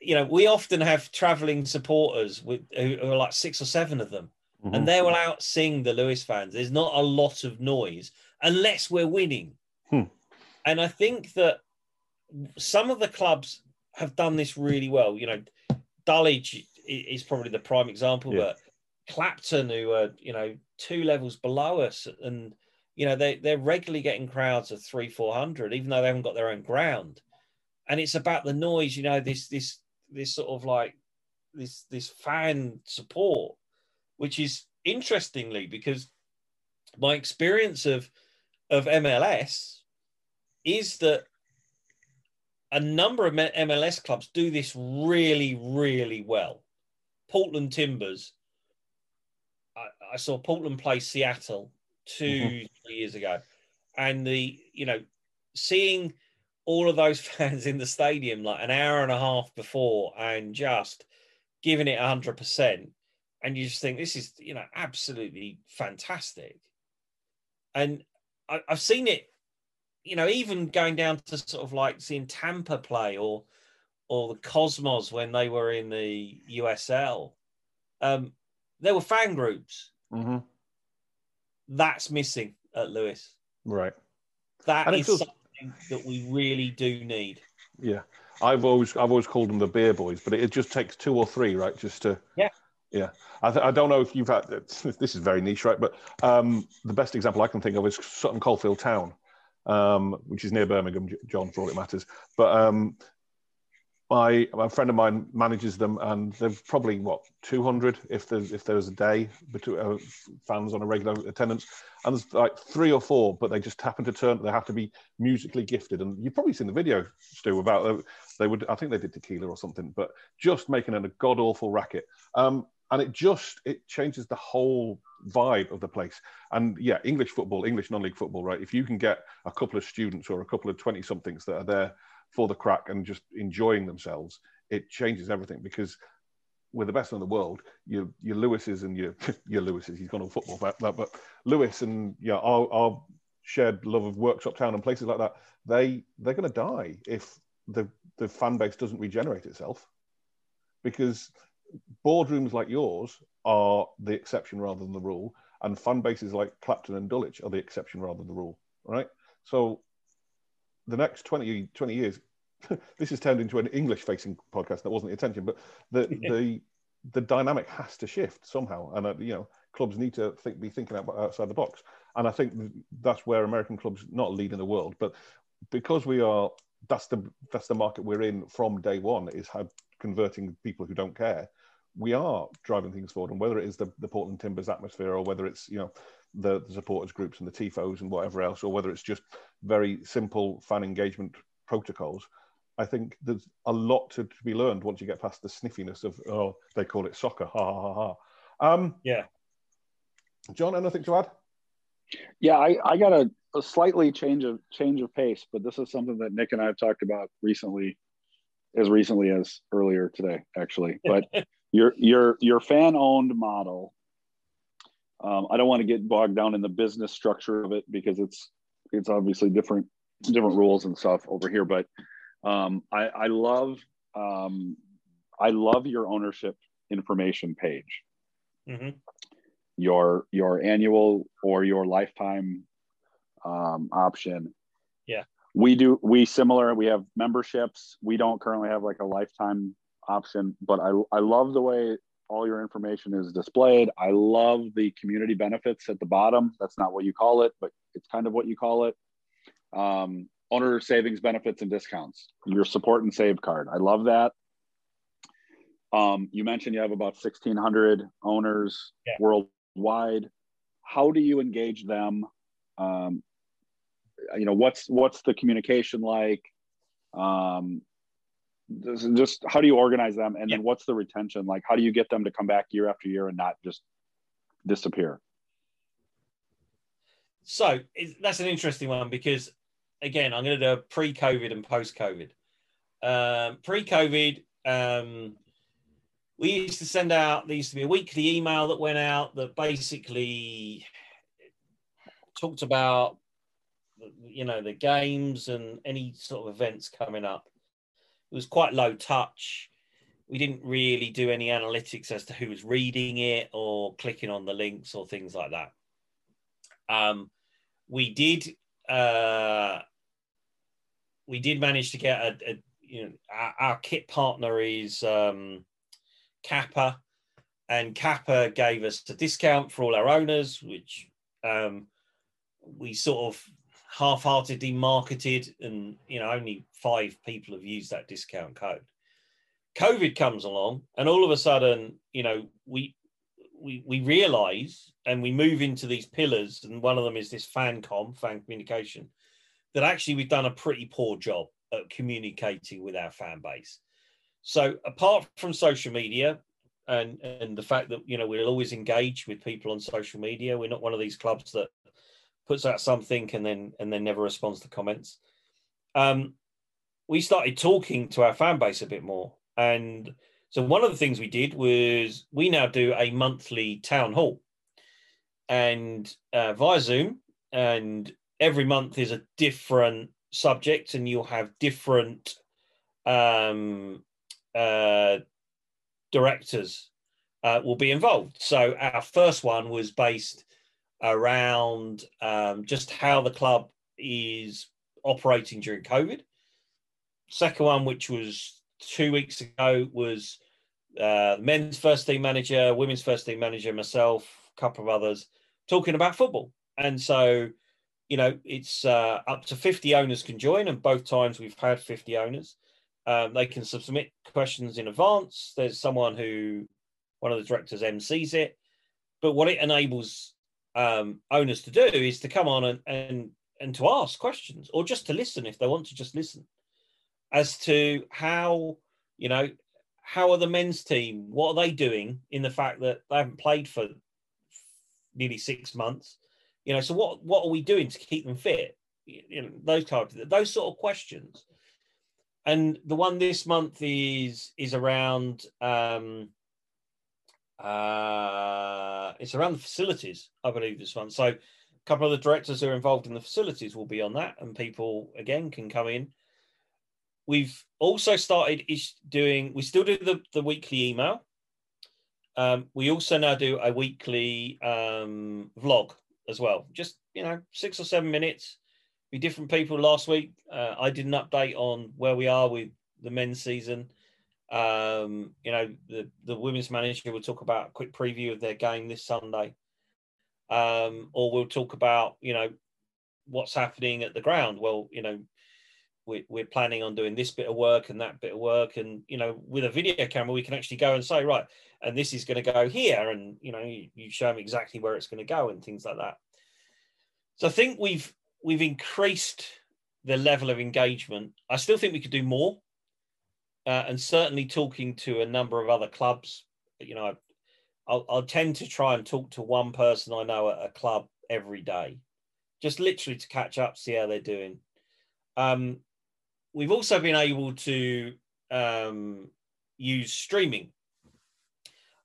you know we often have travelling supporters with who are like six or seven of them. Mm-hmm. And they will out sing the Lewes fans. There's not a lot of noise unless we're winning. Hmm. And I think that some of the clubs have done this really well. You know, Dulwich is probably the prime example, yeah. But Clapton, who are, you know, two levels below us, and, you know, they, they're regularly getting crowds of three, four hundred, even though they haven't got their own ground. And it's about the noise, you know, this, this, this sort of like this, this fan support, which is interestingly, because my experience of, of M L S is that a number of M L S clubs do this really, really well. Portland Timbers. I, I saw Portland play Seattle two, mm-hmm. three years ago. And the, you know, seeing all of those fans in the stadium like an hour and a half before and just giving it one hundred percent. And you just think, this is, you know, absolutely fantastic. And I, I've seen it, you know, even going down to sort of like seeing Tampa play or or the Cosmos when they were in the U S L. Um, there were fan groups. Mm-hmm. That's missing at Lewes. Right. That and is feels- something that we really do need. Yeah. I've always I've always called them the beer boys, but it, it just takes two or three, right, just to... Yeah. Yeah, I, th- I don't know if you've had, this is very niche, right? But um, the best example I can think of is Sutton Coldfield Town, um, which is near Birmingham, John, for all it matters. But um, my, my friend of mine manages them, and they're probably, what, two hundred if there's, if there was a day, between, uh, fans on a regular attendance. And there's like three or four, but they just happen to turn, they have to be musically gifted. And you've probably seen the video, Stu, about, uh, they would, I think they did Tequila or something, but just making it a god-awful racket. Um, And it just, it changes the whole vibe of the place. And yeah, English football, English non-league football, right? If you can get a couple of students or a couple of twenty-somethings that are there for the crack and just enjoying themselves, it changes everything, because we're the best in the world. Your, your Lewises and your, your Lewises, he's gone on football for that, but Lewes and yeah, our, our shared love of Worksop Town and places like that, they, they're going to die if the, the fan base doesn't regenerate itself, because boardrooms like yours are the exception rather than the rule, and fan bases like Clapton and Dulwich are the exception rather than the rule, right? So the next twenty, twenty years, this has turned into an English-facing podcast, that wasn't the intention, but the the the dynamic has to shift somehow, and uh, you know, clubs need to think, be thinking about outside the box, and I think that's where American clubs not lead in the world, but because we are, that's the that's the market we're in from day one, is how converting people who don't care, we are driving things forward. And whether it is the, the Portland Timbers atmosphere, or whether it's, you know, the, the supporters groups and the T I F Os and whatever else, or whether it's just very simple fan engagement protocols, I think there's a lot to, to be learned once you get past the sniffiness of, oh, they call it soccer, ha ha ha ha. Um, yeah. John, anything to add? Yeah, I, I got a, a slightly change of change of pace, but this is something that Nick and I have talked about recently. As recently as earlier today, actually, but your your your fan-owned model. Um, I don't want to get bogged down in the business structure of it, because it's it's obviously different different rules and stuff over here. But um, I, I love um, I love your ownership information page, mm-hmm. your your annual or your lifetime um, option. Yeah. We do, we similar, we have memberships. We don't currently have like a lifetime option, but I, I love the way all your information is displayed. I love the community benefits at the bottom. That's not what you call it, but it's kind of what you call it. Um, owner savings benefits and discounts, your support and save card. I love that. Um, you mentioned you have about sixteen hundred owners yeah. worldwide. How do you engage them? Um, you know, what's, what's the communication like, um, just how do you organize them? And yeah. then what's the retention? Like, how do you get them to come back year after year and not just disappear? So that's an interesting one, because again, I'm going to do pre-COVID and post-COVID. Um, pre-COVID, um, we used to send out, there used to be a weekly email that went out that basically talked about, you know, the games and any sort of events coming up. It was quite low touch. We didn't really do any analytics as to who was reading it or clicking on the links or things like that. Um, we did, uh, we did manage to get a, a you know, our, our kit partner is um, Kappa, and Kappa gave us a discount for all our owners, which um, we sort of half-heartedly marketed, and you know only five people have used that discount code. COVID comes along, and all of a sudden, you know, we we we realise, and we move into these pillars, and one of them is this FanCom, fan communication, that actually we've done a pretty poor job at communicating with our fan base. So apart from social media and, and the fact that, you know, we'll always engage with people on social media, we're not one of these clubs that puts out something and then and then never responds to comments. Um, we started talking to our fan base a bit more. And so one of the things we did was we now do a monthly town hall and uh, via Zoom, and every month is a different subject, and you'll have different um, uh, directors uh, will be involved. So our first one was based around um, just how the club is operating during COVID. Second one, which was two weeks ago, was uh, men's first team manager, women's first team manager, myself, a couple of others, talking about football. And so, you know, it's uh, up to fifty owners can join, and both times we've had fifty owners. Um, they can submit questions in advance. There's someone who, one of the directors, M Cs it. But what it enables um, owners to do is to come on and, and and to ask questions, or just to listen if they want to just listen, as to how, you know, how are the men's team? What are they doing in the fact that they haven't played for nearly six months? You know, so what, what are we doing to keep them fit? You know, those types of, those sort of questions. And the one this month is is around um, uh, it's around the facilities, I believe, this one. So a couple of the directors who are involved in the facilities will be on that, and people again can come in. We've also started doing. We still do the the weekly email. Um, we also now do a weekly um, vlog as well, just, you know, six or seven minutes, be different people. Last week, uh, I did an update on where we are with the men's season. Um, you know, the, the women's manager will talk about a quick preview of their game this Sunday. Um, or we'll talk about, you know, what's happening at the ground. Well, you know, we, we're planning on doing this bit of work and that bit of work. And, you know, with a video camera, we can actually go and say, right, and this is going to go here, and you know you, you show them exactly where it's going to go and things like that. So I think we've we've increased the level of engagement. I still think we could do more, uh, and certainly talking to a number of other clubs. You know, I, I'll, I'll tend to try and talk to one person I know at a club every day, just literally to catch up, see how they're doing. Um, we've also been able to um, use streaming.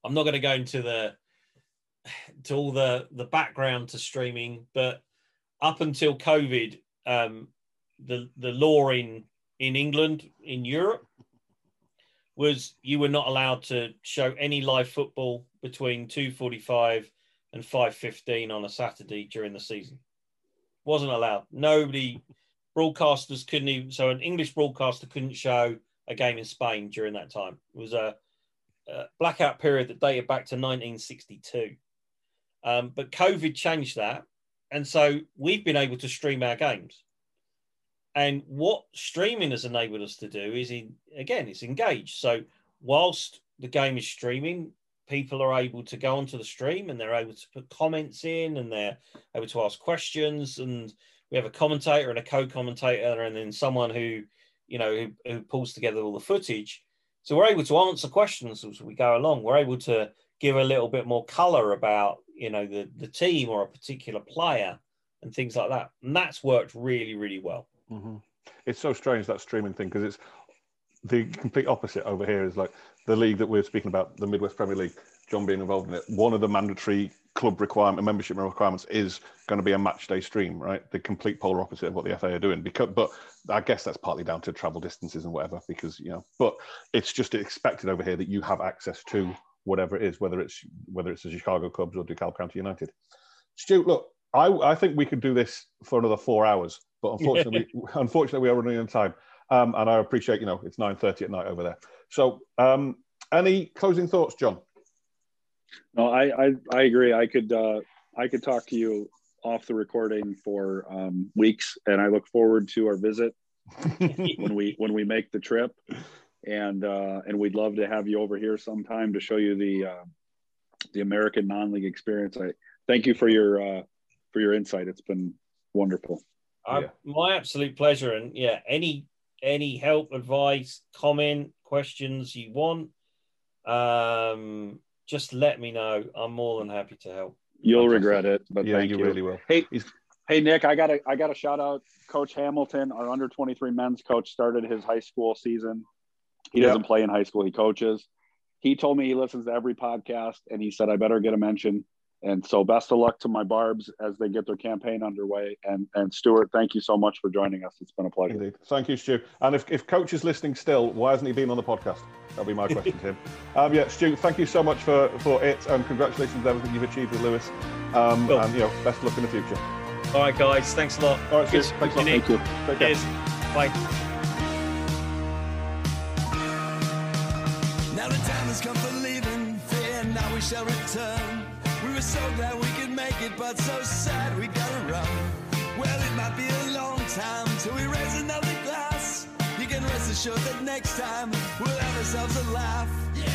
I'm not going to go into the to all the, the background to streaming, but up until COVID, um, the the law in in England, in Europe, was you were not allowed to show any live football between two forty-five and five fifteen on a Saturday during the season. Wasn't allowed. Nobody, broadcasters couldn't even, so an English broadcaster couldn't show a game in Spain during that time. It was a Uh, blackout period that dated back to nineteen sixty-two, um, but COVID changed that, and so we've been able to stream our games. And what streaming has enabled us to do is, in, again, it's engaged. So whilst the game is streaming, people are able to go onto the stream, and they're able to put comments in, and they're able to ask questions. And we have a commentator and a co-commentator, and then someone who, you know, who, who pulls together all the footage. So we're able to answer questions as we go along. We're able to give a little bit more color about, you know, the, the team or a particular player and things like that. And that's worked really, really well. Mm-hmm. It's so strange, that streaming thing, because it's the complete opposite over here. Is like the league that we're speaking about, the Midwest Premier League, John being involved in it. One of the mandatory club requirement, membership requirements is going to be a match day stream, right? The complete polar opposite of what the F A are doing. Because, but I guess that's partly down to travel distances and whatever, because, you know, but it's just expected over here that you have access to whatever it is, whether it's whether it's the Chicago Cubs or DeKalb County United. Stu, look, I, I think we could do this for another four hours, but unfortunately, unfortunately, we are running out of time. Um, and I appreciate, you know, it's nine thirty at night over there. So um, any closing thoughts, John? No, I, I, I agree. I could, uh, I could talk to you off the recording for um, weeks, and I look forward to our visit when we, when we make the trip, and, uh, and we'd love to have you over here sometime to show you the, uh, the American non-league experience. I thank you for your, uh, for your insight. It's been wonderful. I, yeah. My absolute pleasure. And yeah, any, any help, advice, comment, questions you want, um, just let me know. I'm more than happy to help. You'll regret it, but yeah, thank you. You really will. Hey, hey, Nick, I gotta, I gotta shout out Coach Hamilton, our under twenty-three men's coach. Started his high school season. He yep. doesn't play in high school; he coaches. He told me he listens to every podcast, and he said I better get a mention. And so, best of luck to my Barbs as they get their campaign underway. And and Stuart, thank you so much for joining us. It's been a pleasure. Indeed. Thank you, Stu. And if, if Coach is listening still, why hasn't he been on the podcast? That'll be my question to him. Um, yeah, Stu, thank you so much for, for it, and congratulations on everything you've achieved with Lewes. Um, cool. And you know, best of luck in the future. All right, guys. Thanks a lot. All right, Stu. Thanks a lot. Thank you. Take care. Cheers. Bye. Now the time has come for leaving fear. Now we shall return. We were so glad we could make it, but so sad we gotta run. Well, it might be a long time till we raise another glass. You can rest assured that next time we'll have ourselves a laugh. Yeah.